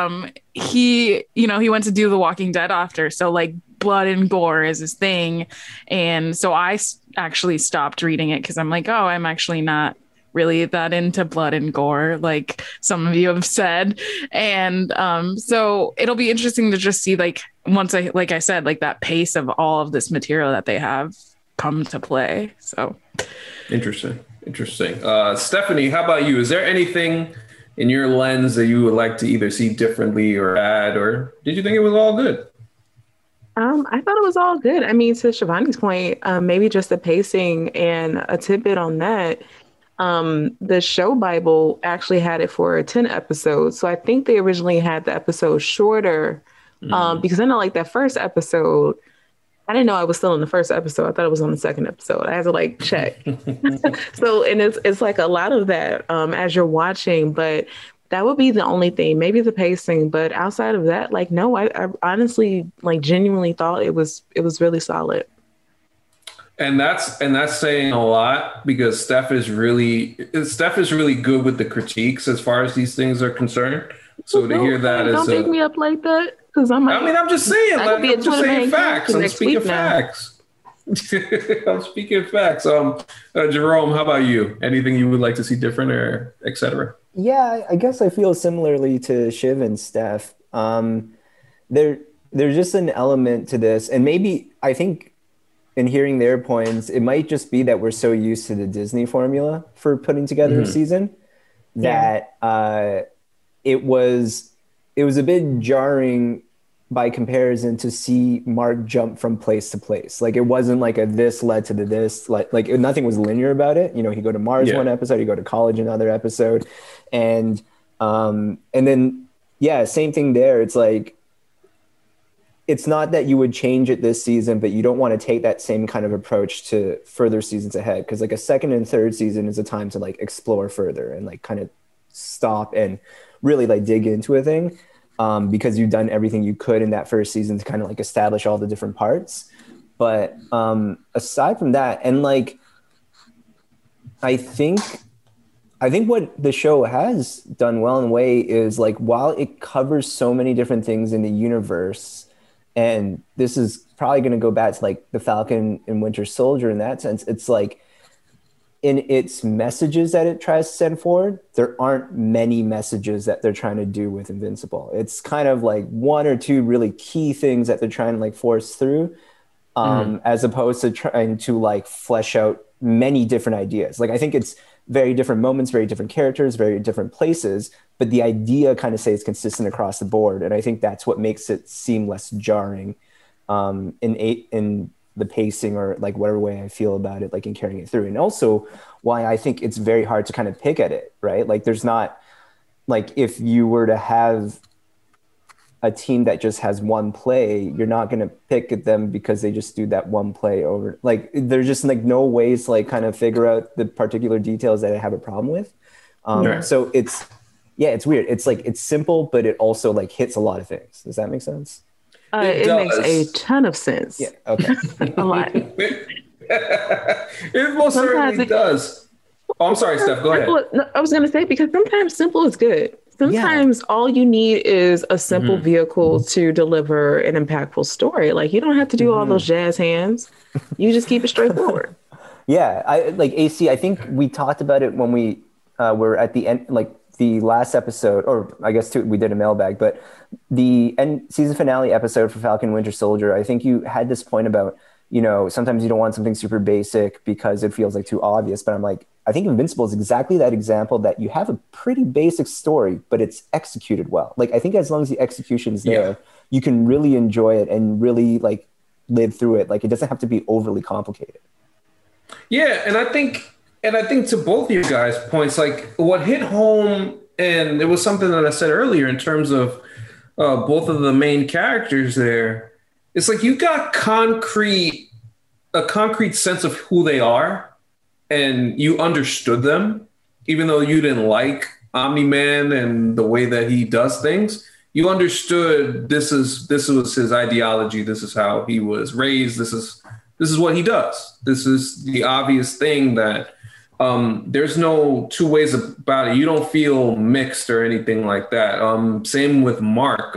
But he, you know, he went to do The Walking Dead after. So like blood and gore is his thing. And so I actually stopped reading it because I'm like, oh, I'm actually not really that into blood and gore like some of you have said. And so it'll be interesting to just see like once I, like I said, like that pace of all of this material that they have come to play. So interesting. Stephanie, how about you? Is there anything in your lens that you would like to either see differently or add, or did you think it was all good? I thought it was all good. I mean, to Shivani's point, maybe just the pacing and a tidbit on that. The show Bible actually had it for 10 episodes. So I think they originally had the episode shorter because I know like that first episode, I didn't know I was still in the first episode. I thought it was on the second episode. I had to like check. So, and it's like a lot of that as you're watching, but that would be the only thing, maybe the pacing. But outside of that, like, no, I honestly like genuinely thought it was really solid. And that's saying a lot because Steph is really good with the critiques as far as these things are concerned. So to hear that is don't pick me up like that because I'm. Like, I mean, I'm just saying. Like, I'm just saying facts. I'm speaking facts. I'm speaking facts. Jerome, how about you? Anything you would like to see different or et cetera? Yeah, I guess I feel similarly to Shiv and Steph. There's just an element to this, and maybe I think, in hearing their points, it might just be that we're so used to the Disney formula for putting together a season that it was a bit jarring by comparison to see Mark jump from place to place. Like, it wasn't like a this led to the this, like nothing was linear about it. You know, he'd go to Mars one episode, he'd go to college another episode. And then, yeah, same thing there. It's like, it's not that you would change it this season, but you don't want to take that same kind of approach to further seasons ahead. Cause like a second and third season is a time to like explore further and like kind of stop and really like dig into a thing. Because you've done everything you could in that first season to kind of like establish all the different parts. But aside from that, and like, I think what the show has done well in a way is like, while it covers so many different things in the universe, and this is probably going to go back to like the Falcon and Winter Soldier in that sense. It's like in its messages that it tries to send forward, there aren't many messages that they're trying to do with Invincible. It's kind of like one or two really key things that they're trying to like force through as opposed to trying to like flesh out many different ideas. Like, I think it's very different moments, very different characters, very different places, but the idea kind of stays consistent across the board. And I think that's what makes it seem less jarring in the pacing, or like whatever way I feel about it, like in carrying it through. And also why I think it's very hard to kind of pick at it, right? Like there's not, like if you were to have a team that just has one play, you're not going to pick at them because they just do that one play over. Like there's just like no ways to like kind of figure out the particular details that I have a problem with. Right. So it's, yeah, it's weird. It's like, it's simple, but it also like hits a lot of things. Does that make sense? It makes a ton of sense. Yeah. Okay. A lot. It most certainly does. Oh, I'm sorry, Steph. Go ahead. No, I was going to say, because sometimes simple is good. Sometimes all you need is a simple vehicle to deliver an impactful story. Like you don't have to do all those jazz hands. You just keep it straightforward. Yeah. I like AC, I think we talked about it when we were at the end, like the last episode, or I guess we did a mailbag, but the end season finale episode for Falcon Winter Soldier, I think you had this point about, you know, sometimes you don't want something super basic because it feels like too obvious. But I'm like, I think Invincible is exactly that example that you have a pretty basic story, but it's executed well. Like, I think as long as the execution is there, you can really enjoy it and really like live through it. Like, it doesn't have to be overly complicated. Yeah. And I think to both of you guys' points, like what hit home, and it was something that I said earlier in terms of both of the main characters there, it's like you got a concrete sense of who they are, and you understood them, even though you didn't like Omni-Man and the way that he does things. You understood this was his ideology. This is how he was raised. This is what he does. This is the obvious thing that there's no two ways about it. You don't feel mixed or anything like that. Same with Mark.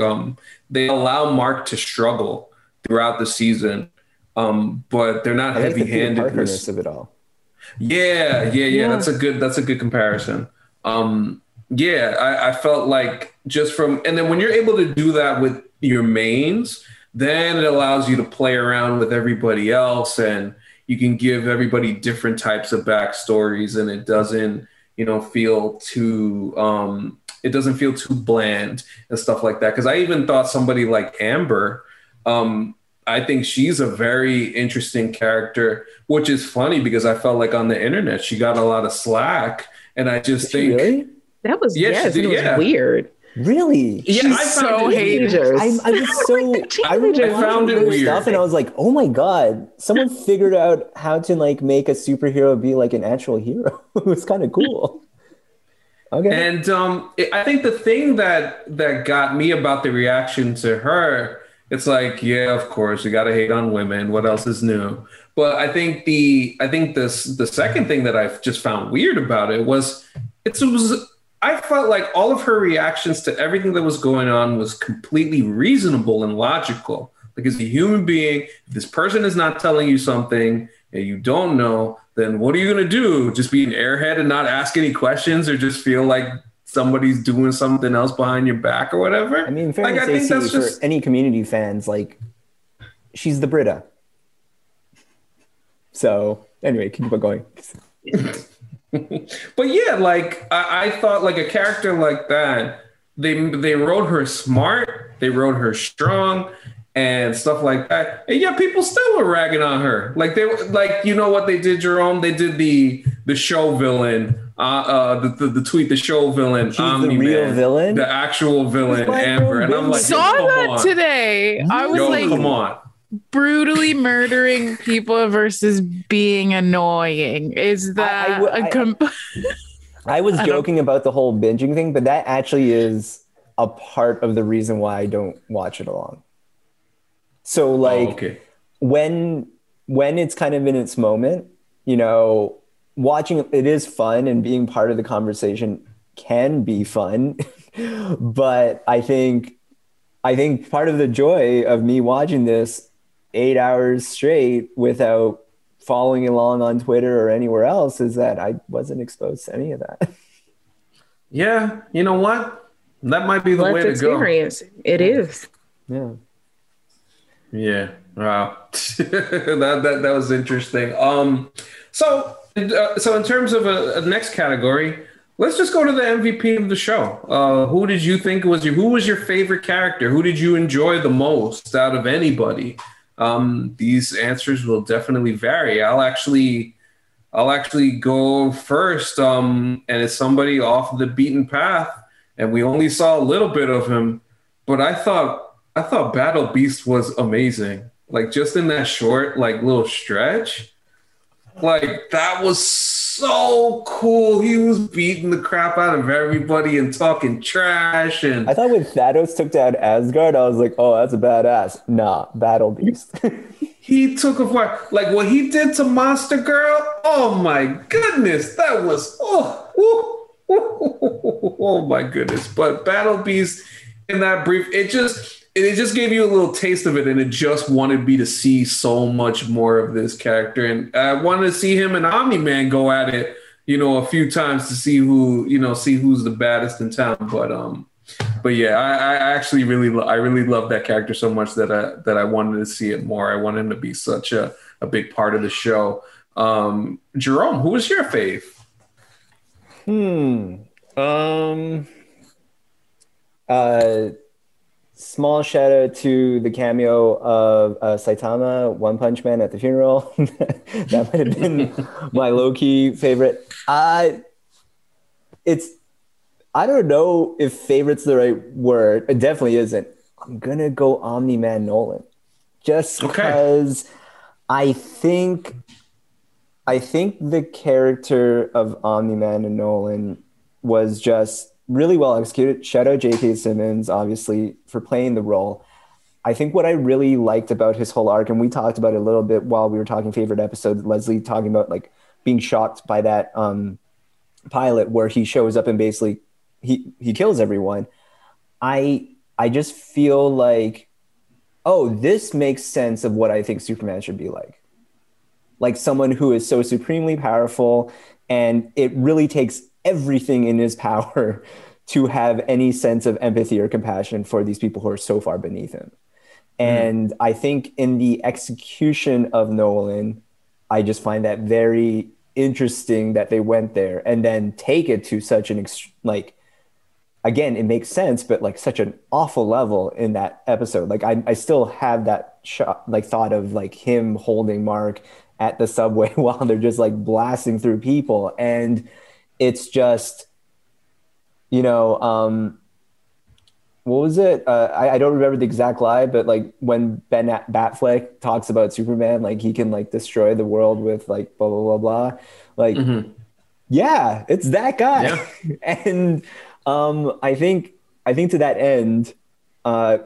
They allow Mark to struggle throughout the season, but they're not heavy-handedness of it all. Yeah. That's a good comparison. I felt like just from, and then when you're able to do that with your mains, then it allows you to play around with everybody else, and you can give everybody different types of backstories, and it doesn't, you know, feel too bland and stuff like that. Because I even thought somebody like Amber. I think she's a very interesting character, which is funny because I felt like on the internet she got a lot of slack, and I just think really? That was it was weird. Really, yeah, she's so haters. I was so I found it weird stuff, and I was like, oh my god, someone figured out how to like make a superhero be like an actual hero. It was kind of cool. Okay, and I think the thing that got me about the reaction to her. It's like, yeah, of course, you got to hate on women. What else is new? But I think the second thing that I've just found weird about it was I felt like all of her reactions to everything that was going on was completely reasonable and logical. Like, as a human being, if this person is not telling you something and you don't know, then what are you going to do? Just be an airhead and not ask any questions, or just feel like somebody's doing something else behind your back or whatever? I mean, in fairness, I think that's just... for any Community fans, like, she's the Brita. So, anyway, keep going. But yeah, like, I thought, like, a character like that, they wrote her smart, they wrote her strong, and stuff like that. And yeah, people still were ragging on her. Like, they like, you know what they did, Jerome? They did the show villain. The tweet, the show villain, she's Omni-Man, the real villain, the actual villain, Amber, and I'm like, saw that on. Today. I was like, come on, brutally murdering people versus being annoying. Is that I was joking about the whole binging thing, but that actually is a part of the reason why I don't watch it along. So like when it's kind of in its moment, you know. Watching it is fun, and being part of the conversation can be fun, but I think part of the joy of me watching this 8 hours straight without following along on Twitter or anywhere else is that I wasn't exposed to any of that. Yeah, you know what? That might be the way to go. It is. Yeah. Yeah. Wow. That was interesting. So in terms of a next category, let's just go to the MVP of the show. Who did you think was your? Who was your favorite character? Who did you enjoy the most out of anybody? These answers will definitely vary. I'll actually go first, and it's somebody off the beaten path, and we only saw a little bit of him, but I thought Battle Beast was amazing. Like, just in that short, like, little stretch, like, that was so cool. He was beating the crap out of everybody and talking trash. And I thought when Thanos took down Asgard, I was like, oh, that's a badass. Nah, Battle Beast. He took a fight. Like, what he did to Monster Girl, oh my goodness, that was, oh my goodness. But Battle Beast, in that brief, it just gave you a little taste of it, and it just wanted me to see so much more of this character. And I wanted to see him and Omni-Man go at it, you know, a few times to see who, you know, see who's the baddest in town. But yeah, I really love that character so much that I wanted to see it more. I wanted him to be such a big part of the show. Jerome, who was your fave? Small shout out to the cameo of Saitama, One Punch Man at the funeral. That might have been my low key favorite. I don't know if favorite's the right word. It definitely isn't. I'm gonna go Omni-Man Nolan, just because I think the character of Omni-Man and Nolan was just really well executed. Shout out J.K. Simmons, obviously, for playing the role. I think what I really liked about his whole arc, and we talked about it a little bit while we were talking favorite episodes, Leslie talking about like being shocked by that pilot where he shows up and basically he kills everyone. I just feel like, oh, this makes sense of what I think Superman should be like. Like someone who is so supremely powerful, and it really takes everything in his power to have any sense of empathy or compassion for these people who are so far beneath him. And I think in the execution of Nolan, I just find that very interesting that they went there and then take it to such an like, again, it makes sense, but like such an awful level in that episode. Like I still have that shot, like thought of like him holding Mark at the subway while they're just like blasting through people. And it's just, you know, what was it? I don't remember the exact line, but like when Ben Batfleck talks about Superman, like he can like destroy the world with like blah, blah, blah, blah. Like, yeah, it's that guy. Yeah. And I think to that end,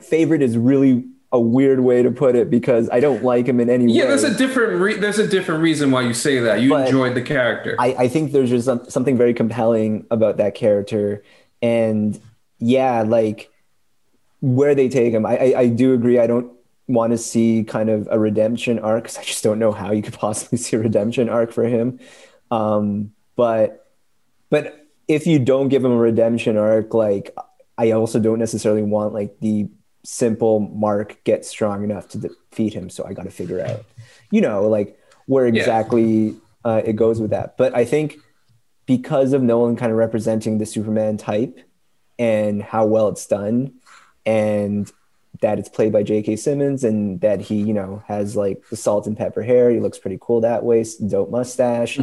favorite is really a weird way to put it, because I don't like him in any way. Yeah, there's a different reason why you say that. You but enjoyed the character. I think there's just something very compelling about that character. And yeah, like where they take him, I do agree. I don't want to see kind of a redemption arc, because I just don't know how you could possibly see a redemption arc for him. But if you don't give him a redemption arc, like I also don't necessarily want like the simple Mark gets strong enough to defeat him, so I got to figure out, you know, like where exactly it goes with that. But I think because of Nolan kind of representing the Superman type and how well it's done, and that it's played by J.K. Simmons, and that he, you know, has like the salt and pepper hair, he looks pretty cool that way, dope mustache,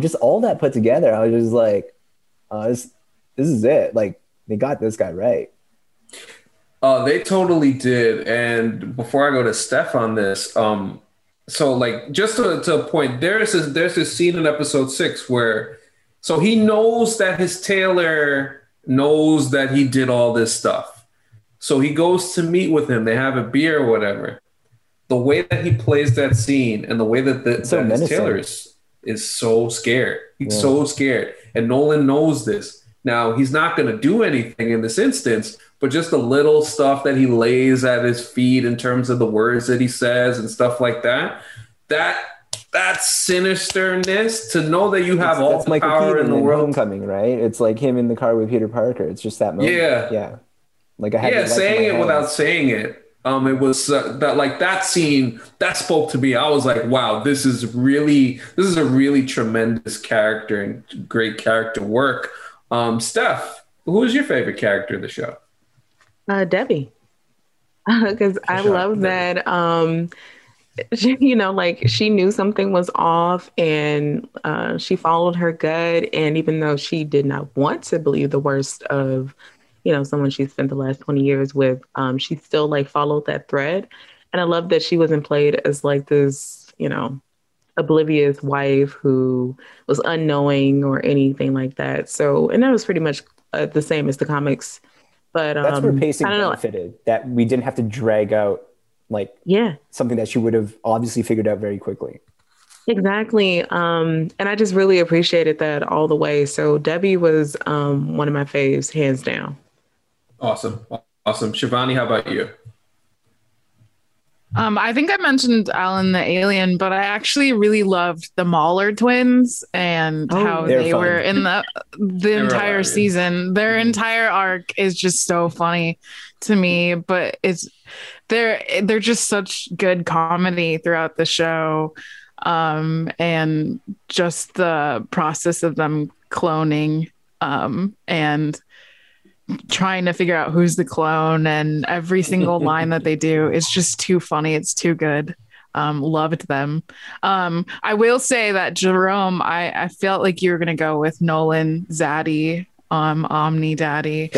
just all that put together, I was just like, this is it. Like they got this guy right. They totally did. And before I go to Steph on this, so like just to point, there's this scene in episode 6 where, so he knows that his tailor knows that he did all this stuff. So he goes to meet with him. They have a beer or whatever. The way that he plays that scene and the way that his tailor is so scared. He's so scared. And Nolan knows this. Now, he's not going to do anything in this instance, but just the little stuff that he lays at his feet in terms of the words that he says and stuff like that, that sinisterness, to know that you have all the power in the world. Homecoming, right? It's like him in the car with Peter Parker. It's just that moment. Yeah. Like I had saying it without saying it. It was that scene that spoke to me. I was like, wow, this is a really tremendous character and great character work. Steph, who is your favorite character of the show? Debbie, because I love that. She, she knew something was off, and she followed her gut. And even though she did not want to believe the worst of, someone she spent the last 20 years with, she still followed that thread. And I love that she wasn't played as this, oblivious wife who was unknowing or anything like that. So, and that was pretty much the same as the comics. But that's where pacing benefited, that we didn't have to drag out something that she would have obviously figured out very quickly. Exactly. And I just really appreciated that all the way. So Debbie was one of my faves, hands down. Awesome. Shivani, how about you? I think I mentioned Alan the Alien, but I actually really loved the Mahler twins and how they were in the entire season. Their entire arc is just so funny to me, but they're just such good comedy throughout the show, and just the process of them cloning and trying to figure out who's the clone, and every single line that they do is just too funny. It's too good. Loved them. I will say that Jerome, I felt like you were going to go with Nolan Zaddy, Omni Daddy.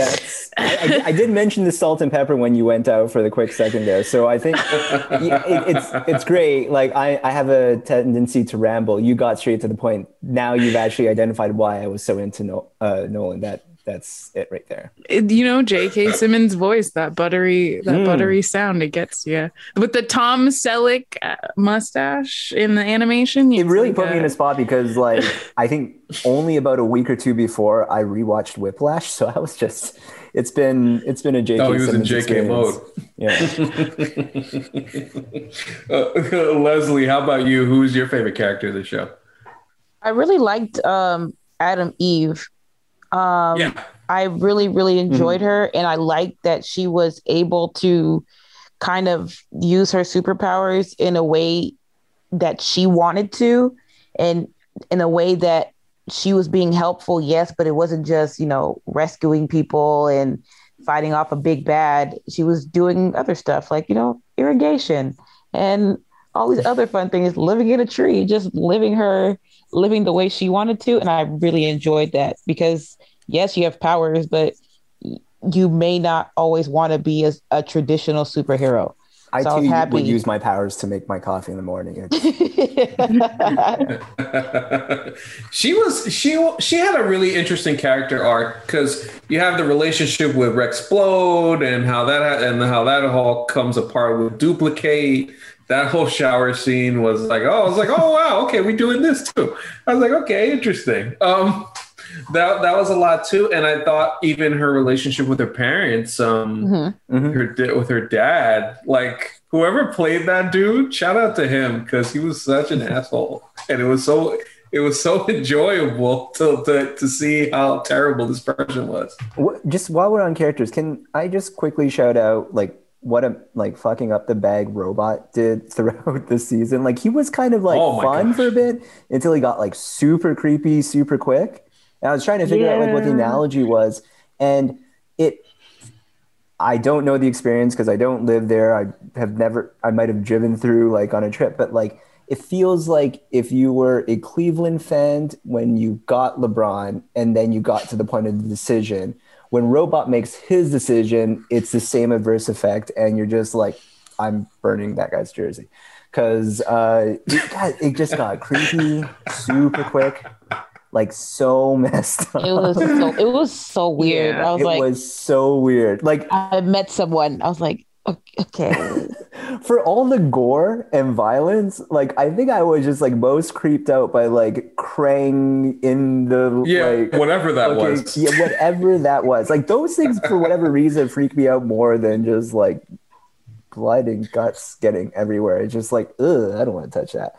I did mention the salt and pepper when you went out for the quick second there. So I think it's great. I have a tendency to ramble. You got straight to the point. Now you've actually identified why I was so into Nolan. That's it right there. J.K. Simmons' voice, that buttery sound, it gets you. With the Tom Selleck mustache in the animation. It really put me in a spot because I think only about a week or two before I rewatched Whiplash. So I was just, it's been a J.K. Simmons. Oh, he was in J.K. mode. Yeah. Leslie, how about you? Who's your favorite character of the show? I really liked Adam Eve. I really, really enjoyed her, and I liked that she was able to kind of use her superpowers in a way that she wanted to, and in a way that she was being helpful, yes, but it wasn't just, rescuing people and fighting off a big bad. She was doing other stuff irrigation and all these other fun things, living in a tree, just living the way she wanted to. And I really enjoyed that because, yes, you have powers, but you may not always want to be a traditional superhero. I would use my powers to make my coffee in the morning. She had a really interesting character arc because you have the relationship with Rex Blode and how that all comes apart with Duplicate. That whole shower scene was oh wow, okay, we're doing this too. I was okay, interesting. That was a lot too, and I thought even her relationship with her parents, with her dad, whoever played that dude, shout out to him because he was such an asshole, and it was so enjoyable to see how terrible this person was. Just while we're on characters, can I just quickly shout out what a fucking up the bag Robot did throughout the season. He was kind of fun for a bit until he got super creepy, super quick. And I was trying to figure out what the analogy was, and I don't know the experience because I don't live there. I might have driven through on a trip, but it feels like if you were a Cleveland fan when you got LeBron and then you got to the point of the decision. When Robot makes his decision, it's the same adverse effect, and you're just I'm burning that guy's jersey. Because it just got creepy, super quick, so messed up. It was so weird. Yeah, it was so weird. I met someone. I was okay. For all the gore and violence, I think I was just most creeped out by Krang in the whatever that was. Yeah, whatever that was. Those things for whatever reason freak me out more than just blood and guts getting everywhere. It's just ugh, I don't want to touch that.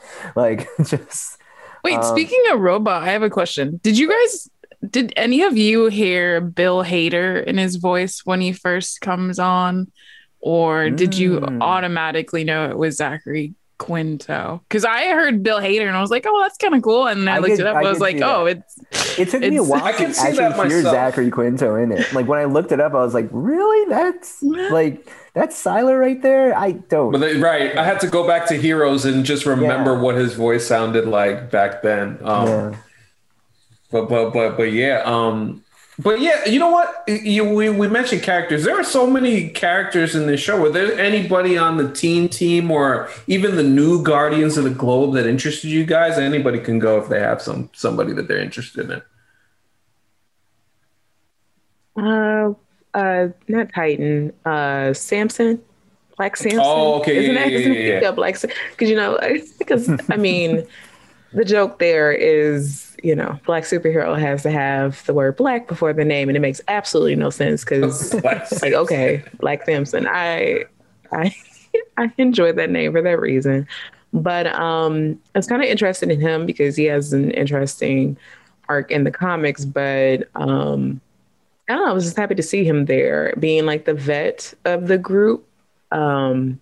Wait, speaking of Robot, I have a question. Did any of you hear Bill Hader in his voice when he first comes on? Or did you automatically know it was Zachary Quinto? Because I heard Bill Hader and I was like, oh, that's kind of cool. And I looked it up and I was like, oh, it's... It took me a while to actually hear Zachary Quinto in it. Like, when I looked it up, I was like, really? That's like... That's Siler right there. I don't. But right. I had to go back to Heroes and just remember what his voice sounded like back then. But you know what? We mentioned characters. There are so many characters in this show. Were there anybody on the team or even the new Guardians of the Globe that interested you guys? Anybody can go if they have somebody that they're interested in. Not Titan. Samson, Black Samson. Oh, okay, isn't that Black Samson? Because I mean, the joke there is, you know, Black superhero has to have the word Black before the name, and it makes absolutely no sense. Because like, okay, Black Samson. I enjoyed that name for that reason, but I was kind of interested in him because he has an interesting arc in the comics, but I was just happy to see him there being like the vet of the group. And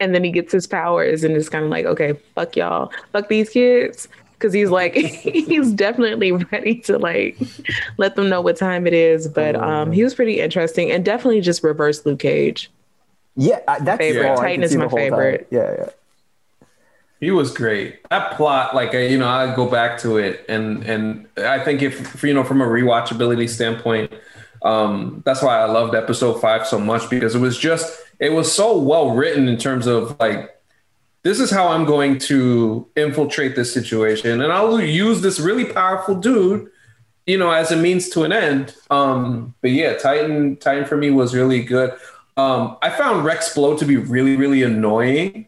then he gets his powers and it's kind of like, okay, fuck y'all, fuck these kids. Cause he's like, he's definitely ready to like, let them know what time it is. But he was pretty interesting and definitely just reverse Luke Cage. Yeah. That's favorite. Yeah, Titan is my favorite. Yeah. He was great. That plot, like, I go back to it. And I think if, from a rewatchability standpoint, that's why I loved episode 5 so much, because it was so well written in terms of like, this is how I'm going to infiltrate this situation. And I'll use this really powerful dude, as a means to an end. But yeah, Titan for me was really good. I found Rex Blow to be really, really annoying.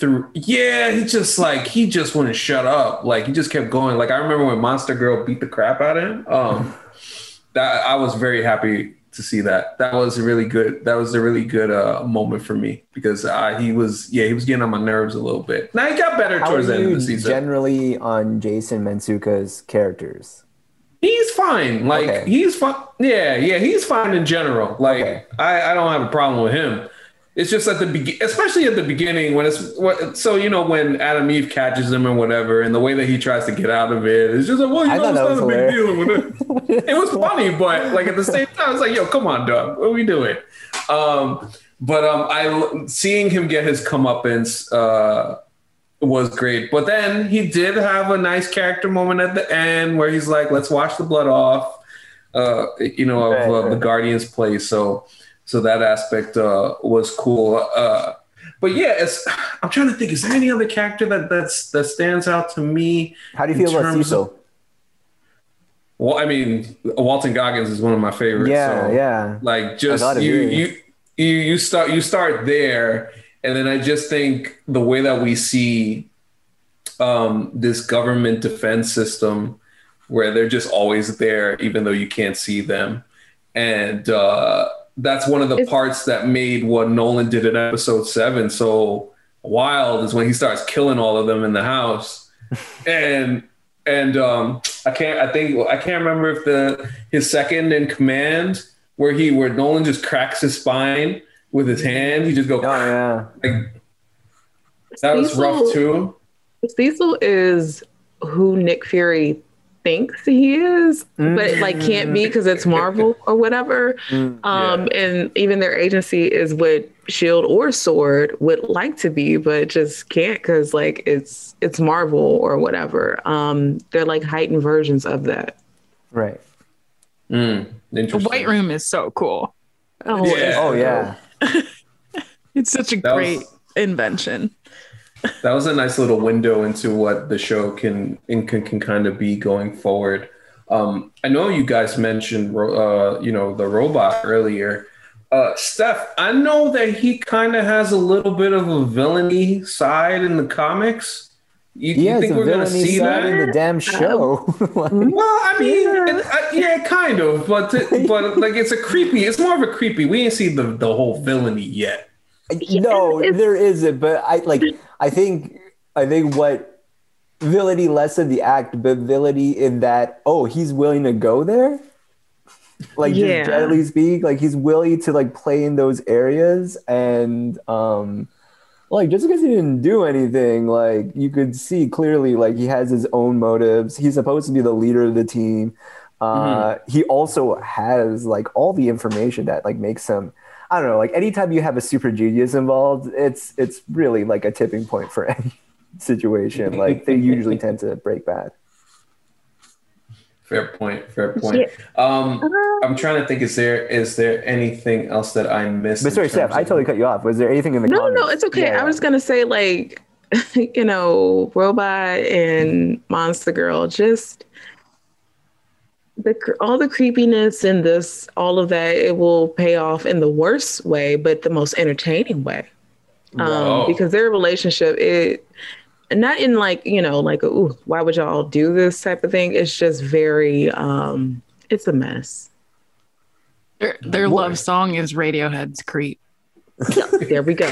He just wouldn't shut up. Like, he just kept going. Like, I remember when Monster Girl beat the crap out of him. That I was very happy to see that. That was a really good moment for me, because he was getting on my nerves a little bit. Now he got better towards the end of the season. Generally on Jason Mantzoukas' characters. He's fine. Like, okay. He's fine. Yeah, he's fine in general. Like, okay. I don't have a problem with him. It's just especially at the beginning when when Adam Eve catches him or whatever, and the way that he tries to get out of it, it's just like, well, it's not a big deal. It was funny, but like at the same time, it's like, yo, come on, dog, what are we doing? I seeing him get his comeuppance was great. But then he did have a nice character moment at the end where he's like, let's wash the blood off, the Guardian's place. So that aspect was cool. I'm trying to think, is there any other character that stands out to me? How do you feel about Cecil? Well, I mean, Walton Goggins is one of my favorites. Yeah, so, yeah. Like, just you start there, and then I just think the way that we see this government defense system where they're just always there, even though you can't see them. And that's one of the parts that made what Nolan did in episode 7 so wild, is when he starts killing all of them in the house. and I can't remember if his second in command, where Nolan just cracks his spine with his hand, he just goes, that was rough too. Cecil is who Nick Fury thinks he is, but like can't be because it's Marvel or whatever. And even their agency is what Shield or Sword would like to be, but just can't because like it's Marvel or whatever. They're like heightened versions of that. Right. Interesting. The White Room is so cool. It's such a great invention. That was a nice little window into what the show can kind of be going forward. I know you guys mentioned, the robot earlier. Steph, I know that he kind of has a little bit of a villainy side in the comics. You think we're going to see that in the damn show? Kind of. But like, it's more of a creepy. We ain't seen the whole villainy yet. No, there isn't. But I think what villainy, less of the act, but villainy in that, he's willing to go there. like just generally speak, like he's willing to like play in those areas. And like just because he didn't do anything, like you could see clearly like he has his own motives. He's supposed to be the leader of the team. He also has like all the information that like makes him, I don't know, like anytime you have a super genius involved, it's really like a tipping point for any situation. Like they usually tend to break bad. Fair point. I'm trying to think, is there anything else that I missed? But sorry, Steph, I totally cut you off. Was there anything in the comments? No, it's okay. Yeah. I was going to say, like, you know, Robot and Monster Girl, just all the creepiness and this, all of that, it will pay off in the worst way, but the most entertaining way. Because their relationship, not in like, you know, like, ooh, why would y'all do this type of thing? It's just very, it's a mess. Their love song is Radiohead's Creep. There we go.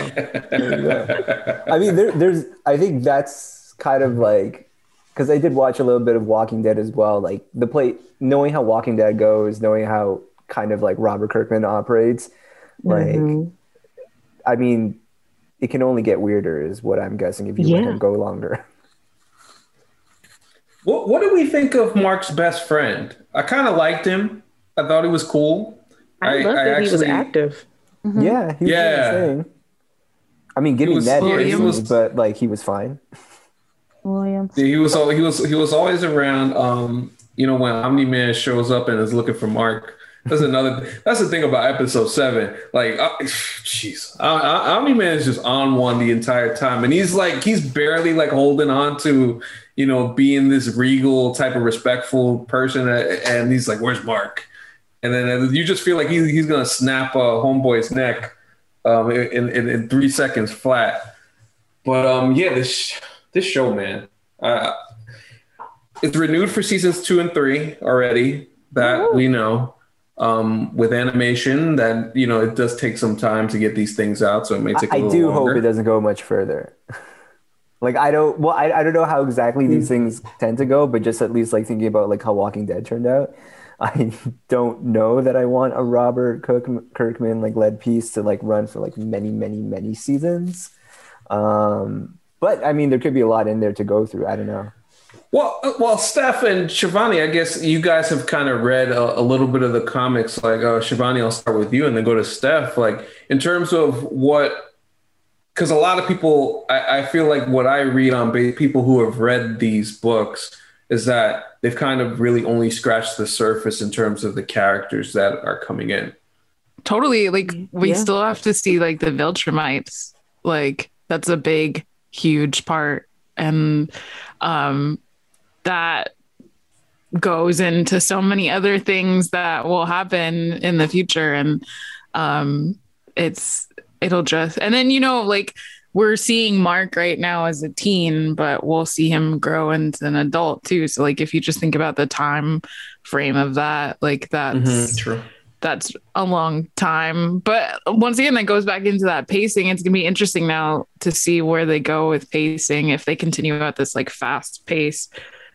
I mean, there's, I think that's kind of like, because I did watch a little bit of Walking Dead as well. Like the play, knowing how Walking Dead goes, knowing how kind of like Robert Kirkman operates, like, I mean, it can only get weirder is what I'm guessing if you let him go longer. What do we think of Mark's best friend? I kind of liked him. I thought he was cool. I love that he was active. Yeah. He was insane. I mean, getting that issues, but like he was fine. He was always around. You know, when Omni-Man shows up and is looking for Mark. That's the thing about episode 7. Like, jeez, Omni-Man is just on one the entire time, and he's barely like holding on to, you know, being this regal type of respectful person, and he's like, "Where's Mark?" And then you just feel like he's gonna snap homeboy's neck in 3 seconds flat. But yeah, this show, man, it's renewed for seasons 2 and 3 already. That we know. With animation, that, you know, it does take some time to get these things out, so it may take a little longer. I do hope it doesn't go much further. Like, I don't know how exactly these things tend to go, but just at least like thinking about like how Walking Dead turned out, I don't know that I want a Robert Kirkman like lead piece to like run for like many seasons. But I mean, there could be a lot in there to go through. I don't know. Well, Steph and Shivani, I guess you guys have kind of read a little bit of the comics. Like, Shivani, I'll start with you and then go to Steph. Like, in terms of because a lot of people, I feel like what I read on people who have read these books is that they've kind of really only scratched the surface in terms of the characters that are coming in. Totally. Like, we still have to see, like, the Viltrumites. Like, that's a big, huge part. And that goes into so many other things that will happen in the future. And and then, you know, like we're seeing Mark right now as a teen, but we'll see him grow into an adult too. So like, if you just think about the time frame of that, like that's a long time. But once again, that goes back into that pacing. It's going to be interesting now to see where they go with pacing, if they continue at this like fast pace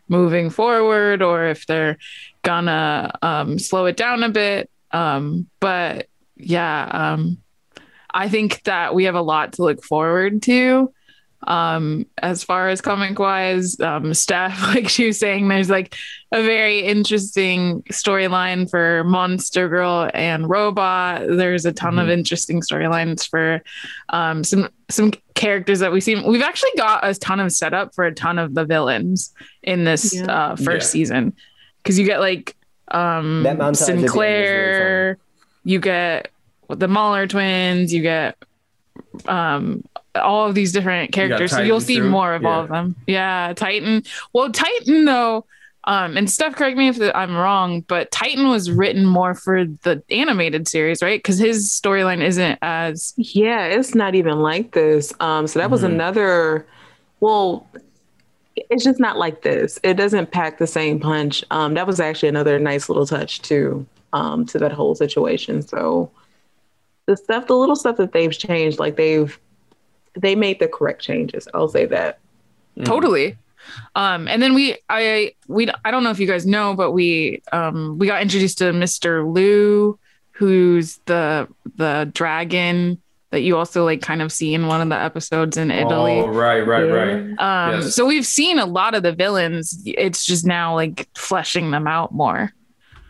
moving forward, or if they're gonna slow it down a bit. But yeah, I think that we have a lot to look forward to. As far as comic wise, Steph, like she was saying, there's like a very interesting storyline for Monster Girl and Robot. There's a ton of interesting storylines for some characters that we've seen. We've actually got a ton of setup for a ton of the villains in this first season, because you get like Sinclair, really, you get the Mahler twins, you get all of these different characters, so you'll see more of all of them. Titan. Well, Titan though, and Steph, correct me if I'm wrong, but Titan was written more for the animated series, right? Because his storyline isn't as it's not even like this. So that was another. Well, it's just not like this. It doesn't pack the same punch. That was actually another nice little touch to that whole situation. So the little stuff that they've changed, like they made the correct changes. I'll say that. Totally. And then I don't know if you guys know, but we got introduced to Mr. Liu, who's the dragon that you also like kind of see in one of the episodes in Italy. Oh, right. Yes. So we've seen a lot of the villains. It's just now like fleshing them out more.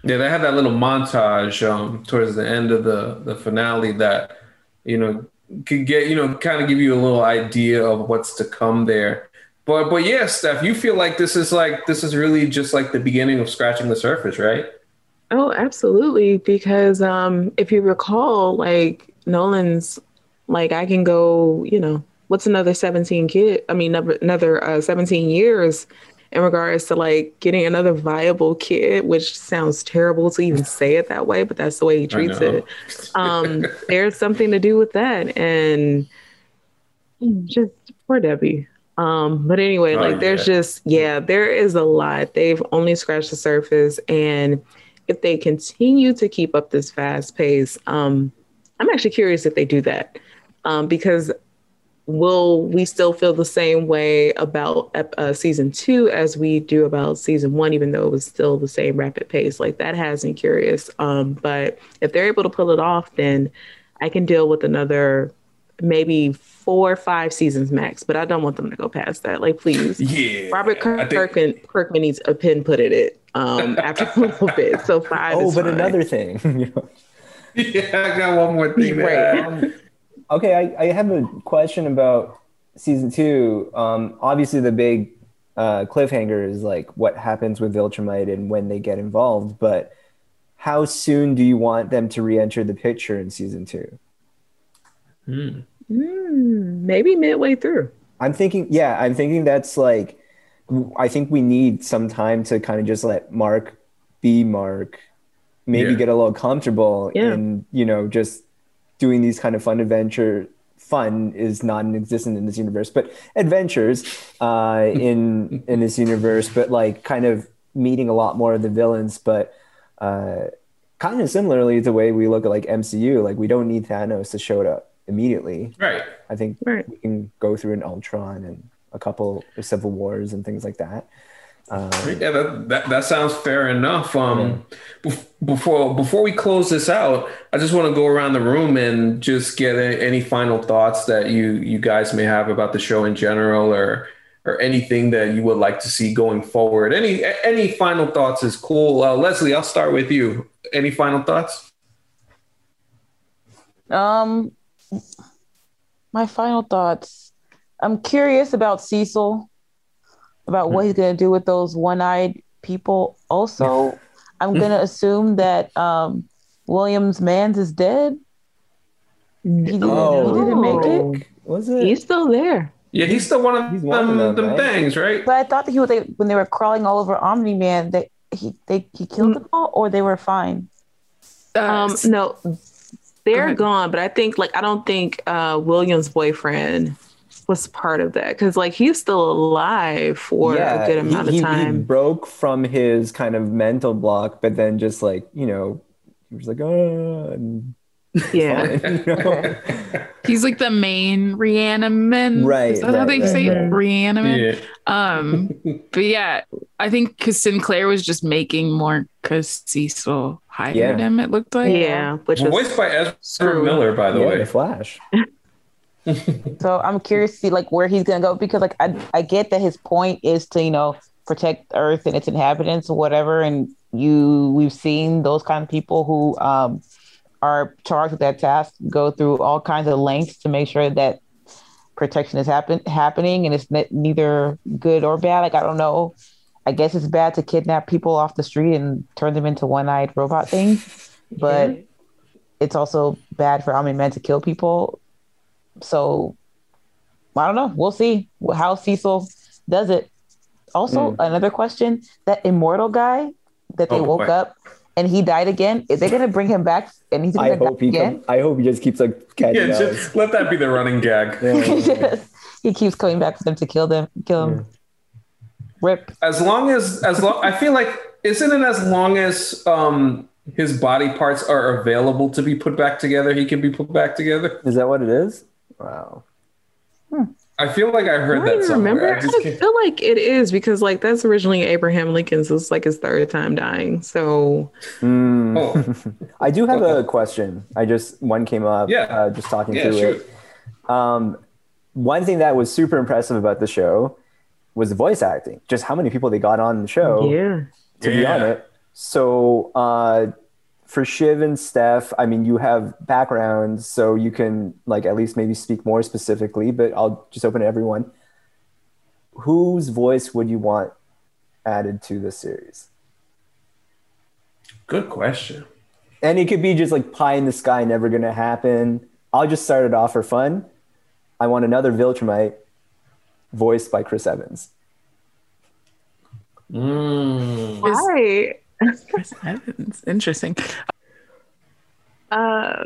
Yeah, they had that little montage towards the end of the finale that, you know, could get, you know, kind of give you a little idea of what's to come there. But yeah, Steph, you feel like this is really just like the beginning of scratching the surface, right? Oh, absolutely. Because if you recall, like Nolan's like, I can go, you know, what's another 17 years in regards to like getting another viable kid, which sounds terrible to even say it that way, but that's the way he treats it. There's something to do with that. And just poor Debbie. But anyway, there is a lot. They've only scratched the surface. And if they continue to keep up this fast pace, I'm actually curious if they do that, because will we still feel the same way about season 2 as we do about season 1, even though it was still the same rapid pace? Like, that has me curious. But if they're able to pull it off, then I can deal with another maybe 4 or 5 seasons max, but I don't want them to go past that. Like, please. Yeah, Robert Kirkman needs a pin put in it after a little bit. So 5 is fine. Another thing. Yeah, I got one more thing. Right. Okay, I have a question about season 2. Obviously, the big cliffhanger is like what happens with Viltrumite and when they get involved. But how soon do you want them to re-enter the picture in season 2? Maybe midway through. I'm thinking that's like, I think we need some time to kind of just let Mark be Mark. Maybe get a little comfortable and, you know, just doing these kind of fun adventure. Fun is non-existent in this universe, but adventures in this universe, but like kind of meeting a lot more of the villains, but kind of similarly the way we look at like MCU, like we don't need Thanos to show up immediately. Right. I think we can go through an Ultron and a couple of civil wars and things like that. That sounds fair enough. Before we close this out, I just want to go around the room and just get any final thoughts that you guys may have about the show in general, or anything that you would like to see going forward. Any final thoughts is cool. Leslie, I'll start with you. Any final thoughts? My final thoughts. I'm curious about Cecil, about what he's going to do with those one-eyed people. Also, I'm going to assume that William's man's is dead. He didn't make it. Was it? He's still there. Yeah, he's still one of them things, right? But I thought that when they were crawling all over Omni-Man, he killed them all, or they were fine? No, they're gone. But I think, like, I don't think William's boyfriend was part of that, because like he's still alive for a good amount of time. He broke from his kind of mental block, but then just like, you know, he was like, he's like the main reanimator, right? Is that how they say it? Reanimator. Yeah. But yeah, I think because Sinclair was just making more because Cecil hired him. It looked like which was voiced by Ezra Miller, by the way, The Flash. So I'm curious to see like where he's gonna go, because like I get that his point is to, you know, protect Earth and its inhabitants or whatever, and we've seen those kind of people who are charged with that task go through all kinds of lengths to make sure that protection is happening, and it's neither good or bad. Like, I don't know, I guess it's bad to kidnap people off the street and turn them into one-eyed robot things, but it's also bad for Omni-Man to kill people. So I don't know. We'll see how Cecil does it. Also, another question: that Immortal guy that they woke up and he died again. Is they going to bring him back? And he's going to die again. I hope he just keeps like catching up. Just let that be the running gag. He keeps coming back for them to kill him. Rip. As long I feel like, isn't it as long as his body parts are available to be put back together, he can be put back together? Is that what it is? Wow. I feel like I heard that somewhere. I feel like it is because like that's originally Abraham Lincoln's. It's like his third time dying. So I do have a question. One came up just talking through it. One thing that was super impressive about the show was the voice acting. Just how many people they got on the show to be on it. So for Shiv and Steph, I mean, you have backgrounds, so you can like at least maybe speak more specifically, but I'll just open to everyone. Whose voice would you want added to the series? Good question. And it could be just like pie in the sky, never going to happen. I'll just start it off for fun. I want another Viltrumite voiced by Chris Evans. Why? Chris Evans, interesting. I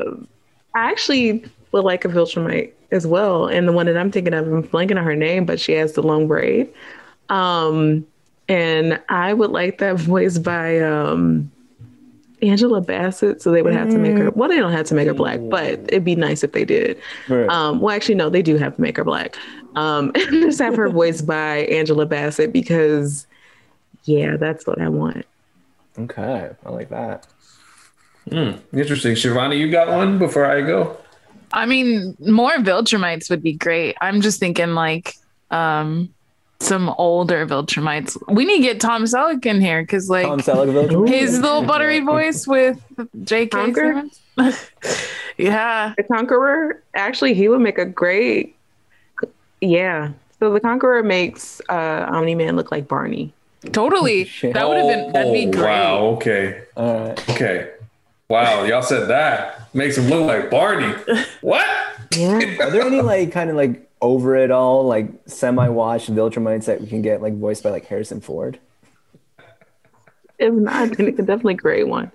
actually would like a Viltrumite as well, and the one that I'm thinking of, I'm blanking on her name, but she has the long braid. And I would like that voice by Angela Bassett. So they would have to make her. Well, they don't have to make her black, but it'd be nice if they did. Right. Well, actually, no, they do have to make her black. Just have her voiced by Angela Bassett because, yeah, that's what I want. Okay, I like that. Interesting. Shivani, you got one before I go? I mean, more Viltrumites would be great. I'm just thinking like some older Viltrumites. We need to get Tom Selleck in here because like his little buttery voice with J.K. Simmons. The Conqueror. Actually, he would make a great. So the Conqueror makes Omni-Man look like Barney. Totally. That would have been, that'd be great. Wow. Okay. Okay. Wow. Y'all said that makes him look like Barney. What? Yeah. Are there any like kind of like over it all, like semi-washed Viltrumites that we can get like voiced by like Harrison Ford? If not, then it's definitely a great one.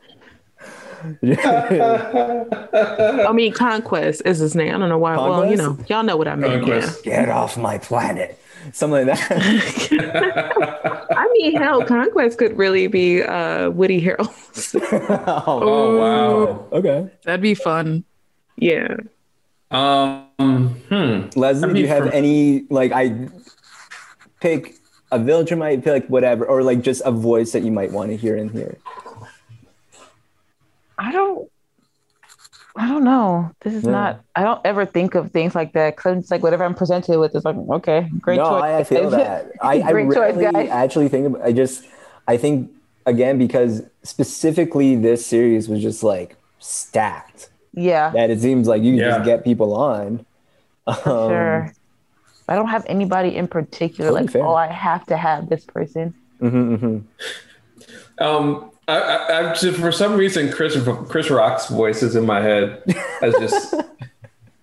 I mean, Conquest is his name. I don't know why. Conquest? Well, you know, y'all know what I mean. Conquest. Yeah. Get off my planet. Something like that. I mean, hell, Conquest could really be Woody Harrelson. Wow. Okay. That'd be fun. Yeah. Leslie, do you have any, like, I pick a Viltrumite, pick whatever, or like just a voice that you might want to hear in here? I don't know. This is not, I don't ever think of things like that because it's like whatever I'm presented with is like, okay, great choice. No, I feel that. I rarely actually think about, I think again, because specifically this series was just like stacked. Yeah. That it seems like you can just get people on. Sure. I don't have anybody in particular totally like, fair. Oh, I have to have this person. I just, for some reason, Chris Rock's voice is in my head.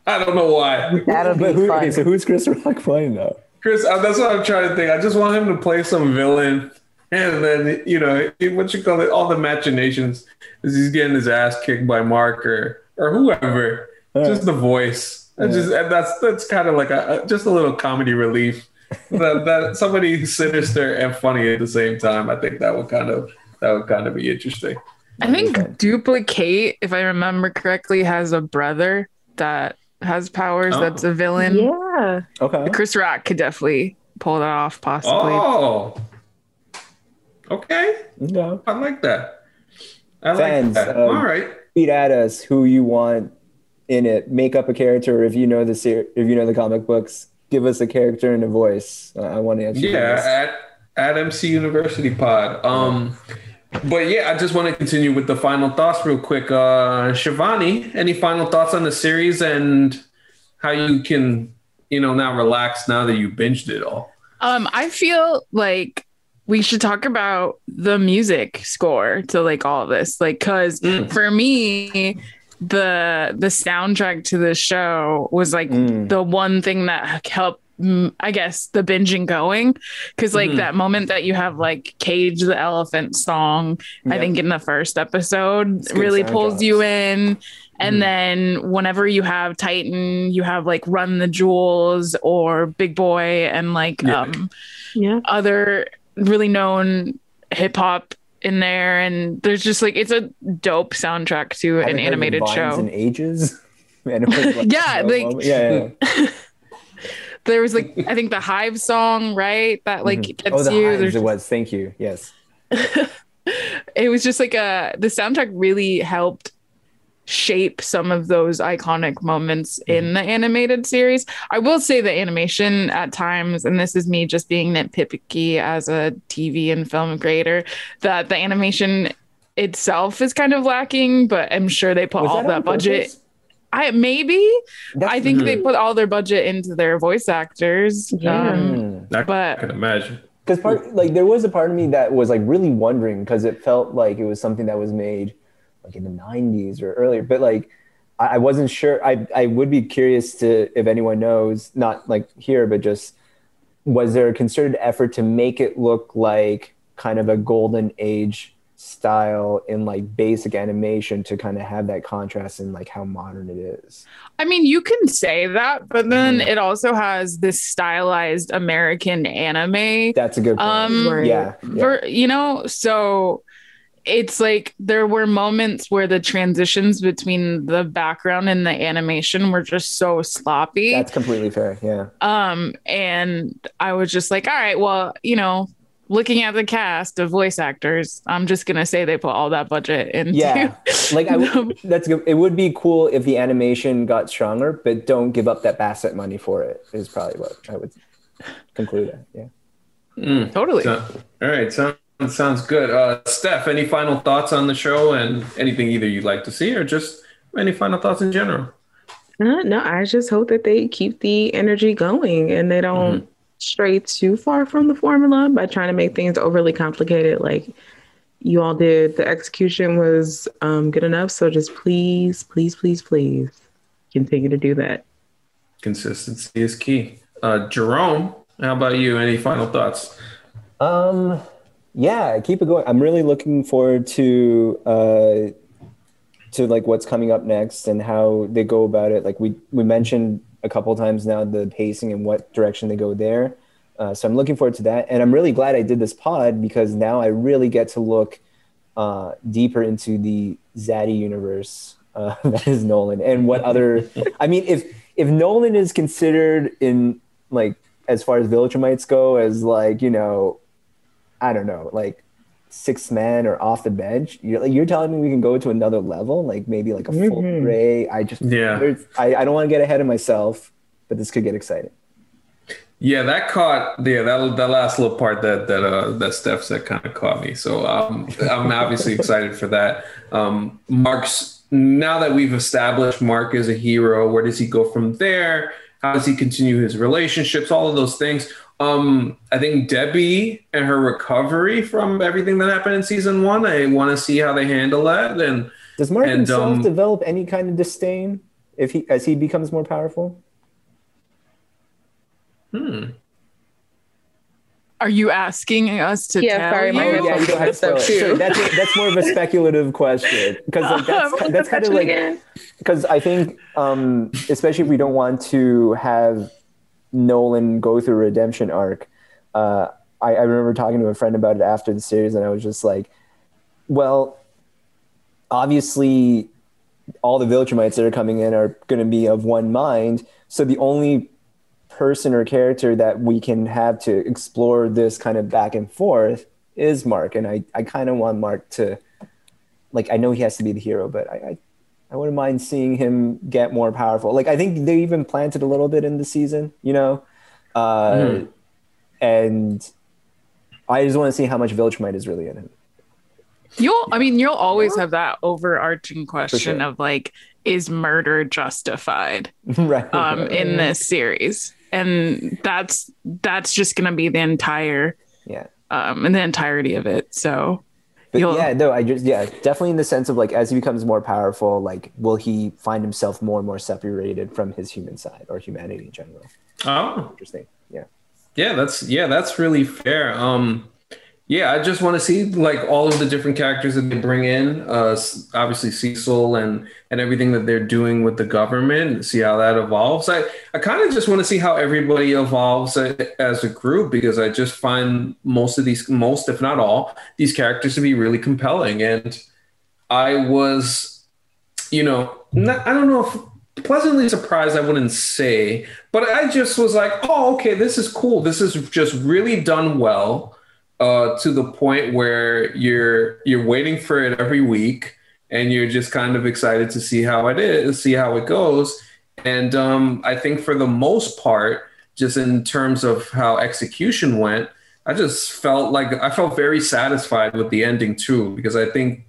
I don't know why. That'll be fun. Okay, so who's Chris Rock playing though? Chris, that's what I'm trying to think. I just want him to play some villain, and then you know what you call it. All the machinations is he's getting his ass kicked by Mark or whoever. Right. Just the voice. Yeah. That's kind of like just a little comedy relief. that somebody sinister and funny at the same time. I think that would kind of be interesting. I think Duplicate, if I remember correctly, has a brother that has powers that's a villain. Yeah. Okay. Chris Rock could definitely pull that off, possibly. Oh. Okay. Yeah. I like that. Fans, all right. Tweet at us who you want in it. Make up a character if you know the comic books. Give us a character and a voice. I want to answer this. At MC University Pod. But yeah, I just want to continue with the final thoughts real quick. Shivani, any final thoughts on the series and how you can, now relax now that you binged it all? I feel like we should talk about the music score to like all of this, like because for me, the soundtrack to the show was like the one thing that helped. I guess the binging going because like that moment that you have like Cage the Elephant song I think in the first episode really pulls you in and then whenever you have Titan you have like Run the Jewels or Big Boy and like other really known hip hop in there and there's just like it's a dope soundtrack to an animated show in ages. Yeah, like There was like, I think the Hive song, right? That like gets you. Hives, it was. Thank you. Yes. It was just like the soundtrack really helped shape some of those iconic moments in the animated series. I will say the animation at times, and this is me just being nitpicky as a TV and film creator, that the animation itself is kind of lacking, but I'm sure they put all that budget. Purpose? I think they put all their budget into their voice actors. I can imagine. Because there was a part of me that was like really wondering, because it felt like it was something that was made like in the 90s or earlier, but like I wasn't sure. I would be curious to, if anyone knows, not like here, but just, was there a concerted effort to make it look like kind of a golden age style in like basic animation to kind of have that contrast in like how modern it is? I mean, you can say that, but then it also has this stylized American anime. That's a good point. It's like there were moments where the transitions between the background and the animation were just so sloppy. That's completely fair. Yeah. And I was just like, all right, well, you know, looking at the cast of voice actors, I'm just going to say they put all that budget into. Yeah. Like that's good. It would be cool if the animation got stronger, but don't give up that Bassett money for it is probably what I would conclude at. Yeah. Totally. All right. Sounds good. Steph, any final thoughts on the show and anything either you'd like to see or just any final thoughts in general? No, I just hope that they keep the energy going and they don't stray too far from the formula by trying to make things overly complicated like you all did. The execution was good enough, so just please continue to do that. Consistency is key. Jerome, how about you? Any final thoughts? Yeah, keep it going. I'm really looking forward to like what's coming up next and how they go about it. Like we mentioned a couple of times now the pacing and what direction they go there. So I'm looking forward to that. And I'm really glad I did this pod because now I really get to look deeper into the Zaddy universe that is Nolan and what other... I mean, if Nolan is considered in like as far as Viltrumites go as like, you know... I don't know, like Sixth Man or Off the Bench. You're telling me we can go to another level, like maybe like a full Ray. I don't want to get ahead of myself, but this could get exciting. Yeah, that last little part that Steph said kind of caught me. So I'm obviously excited for that. Mark's, now that we've established Mark as a hero, where does he go from there? How does he continue his relationships? All of those things. I think Debbie and her recovery from everything that happened in season one, I want to see how they handle that. And does Mark himself develop any kind of disdain as he becomes more powerful? Are you asking us to tell you? You don't have to spoil it. Sure, that's more of a speculative question because like, that's kind of like, because I think especially if we don't want to have Nolan go through a redemption arc. I remember talking to a friend about it after the series and I was just like, well, obviously all the Viltrumites that are coming in are going to be of one mind. So the only person or character that we can have to explore this kind of back and forth is Mark. And I kind of want Mark to, like, I know he has to be the hero, but I wouldn't mind seeing him get more powerful. Like, I think they even planted a little bit in the season, you know? And I just want to see how much Viltrumite is really in him. You'll always have that overarching question of like, is murder justified in this series? And that's just going to be the entire, and the entirety of it. So. But definitely in the sense of like, as he becomes more powerful, like, will he find himself more and more separated from his human side or humanity in general? Oh, interesting. That's really fair. I just want to see like all of the different characters that they bring in, obviously Cecil and everything that they're doing with the government, see how that evolves. I kind of just want to see how everybody evolves as a group, because I just find most if not all these characters to be really compelling. And I was, I don't know if pleasantly surprised, I wouldn't say, but I just was like, oh, okay, this is cool. This is just really done well, to the point where you're waiting for it every week, and you're just kind of excited to see how it is, see how it goes. And I think for the most part, just in terms of how execution went, I just felt like I felt very satisfied with the ending too, because I think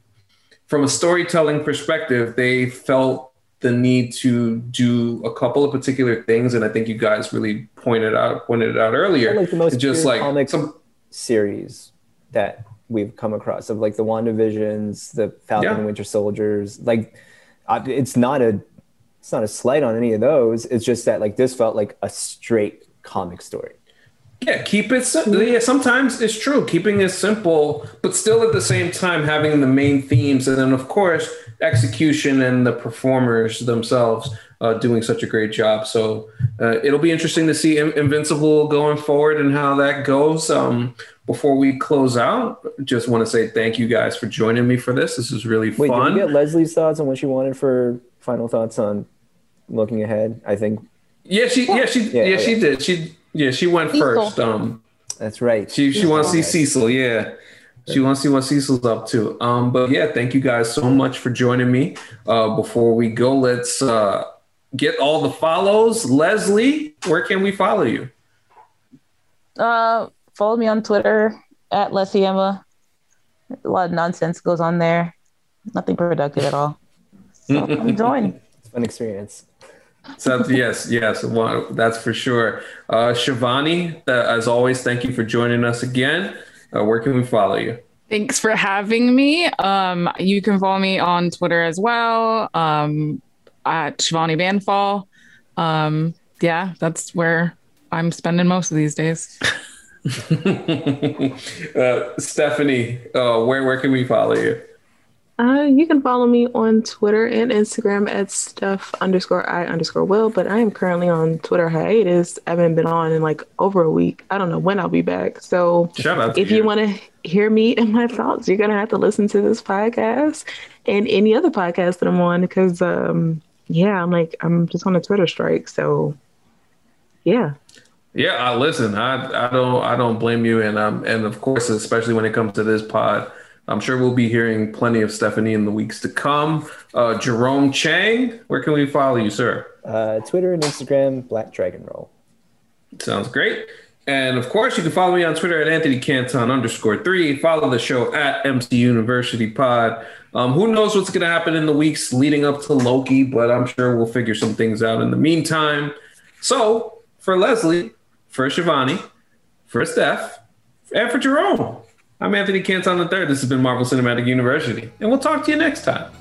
from a storytelling perspective, they felt the need to do a couple of particular things. And I think you guys really pointed it out earlier. Like the most just like comic series that we've come across, of like the WandaVisions, the Falcon and Winter Soldiers. Like it's not a slight on any of those. It's just that like this felt like a straight comic story. Yeah, keep it simple. Yeah, sometimes it's true, keeping it simple, but still at the same time having the main themes, and then of course execution and the performers themselves doing such a great job. So it'll be interesting to see Invincible going forward and how that goes. Before we close out, just want to say thank you guys for joining me for this. This is really fun. Wait, did you get Leslie's thoughts on what she wanted for final thoughts on looking ahead? I think. Yeah, she did. She went first. That's right. She wants to see Cecil. Yeah. She wants to see what Cecil's up to. But yeah, thank you guys so much for joining me. Before we go, let's get all the follows. Leslie, where can we follow you? Follow me on Twitter at Leslie Emma. A lot of nonsense goes on there. Nothing productive at all. So I'm joined. It's a fun experience. So yes, well, that's for sure. Shivani, as always, thank you for joining us again. Where can we follow you? Thanks for having me. You can follow me on Twitter as well, at Shivani Bamfall. Yeah, that's where I'm spending most of these days. Stephanie, where can we follow you? You can follow me on Twitter and Instagram at Steph_I_Will, but I am currently on Twitter hiatus. I haven't been on in like over a week. I don't know when I'll be back. So if you want to hear me and my thoughts, you're going to have to listen to this podcast and any other podcast that I'm on, because I'm just on a Twitter strike. So yeah. Yeah. Listen, I don't blame you. And of course, especially when it comes to this pod, I'm sure we'll be hearing plenty of Stephanie in the weeks to come. Jerome Chang, where can we follow you, sir? Twitter and Instagram, Black Dragon Roll. Sounds great. And of course, you can follow me on Twitter at Anthony Canton _3. Follow the show at MC University Pod. Who knows what's going to happen in the weeks leading up to Loki, but I'm sure we'll figure some things out in the meantime. So for Leslie, for Shivani, for Steph, and for Jerome, I'm Anthony Canton III. This has been Marvel Cinematic University, and we'll talk to you next time.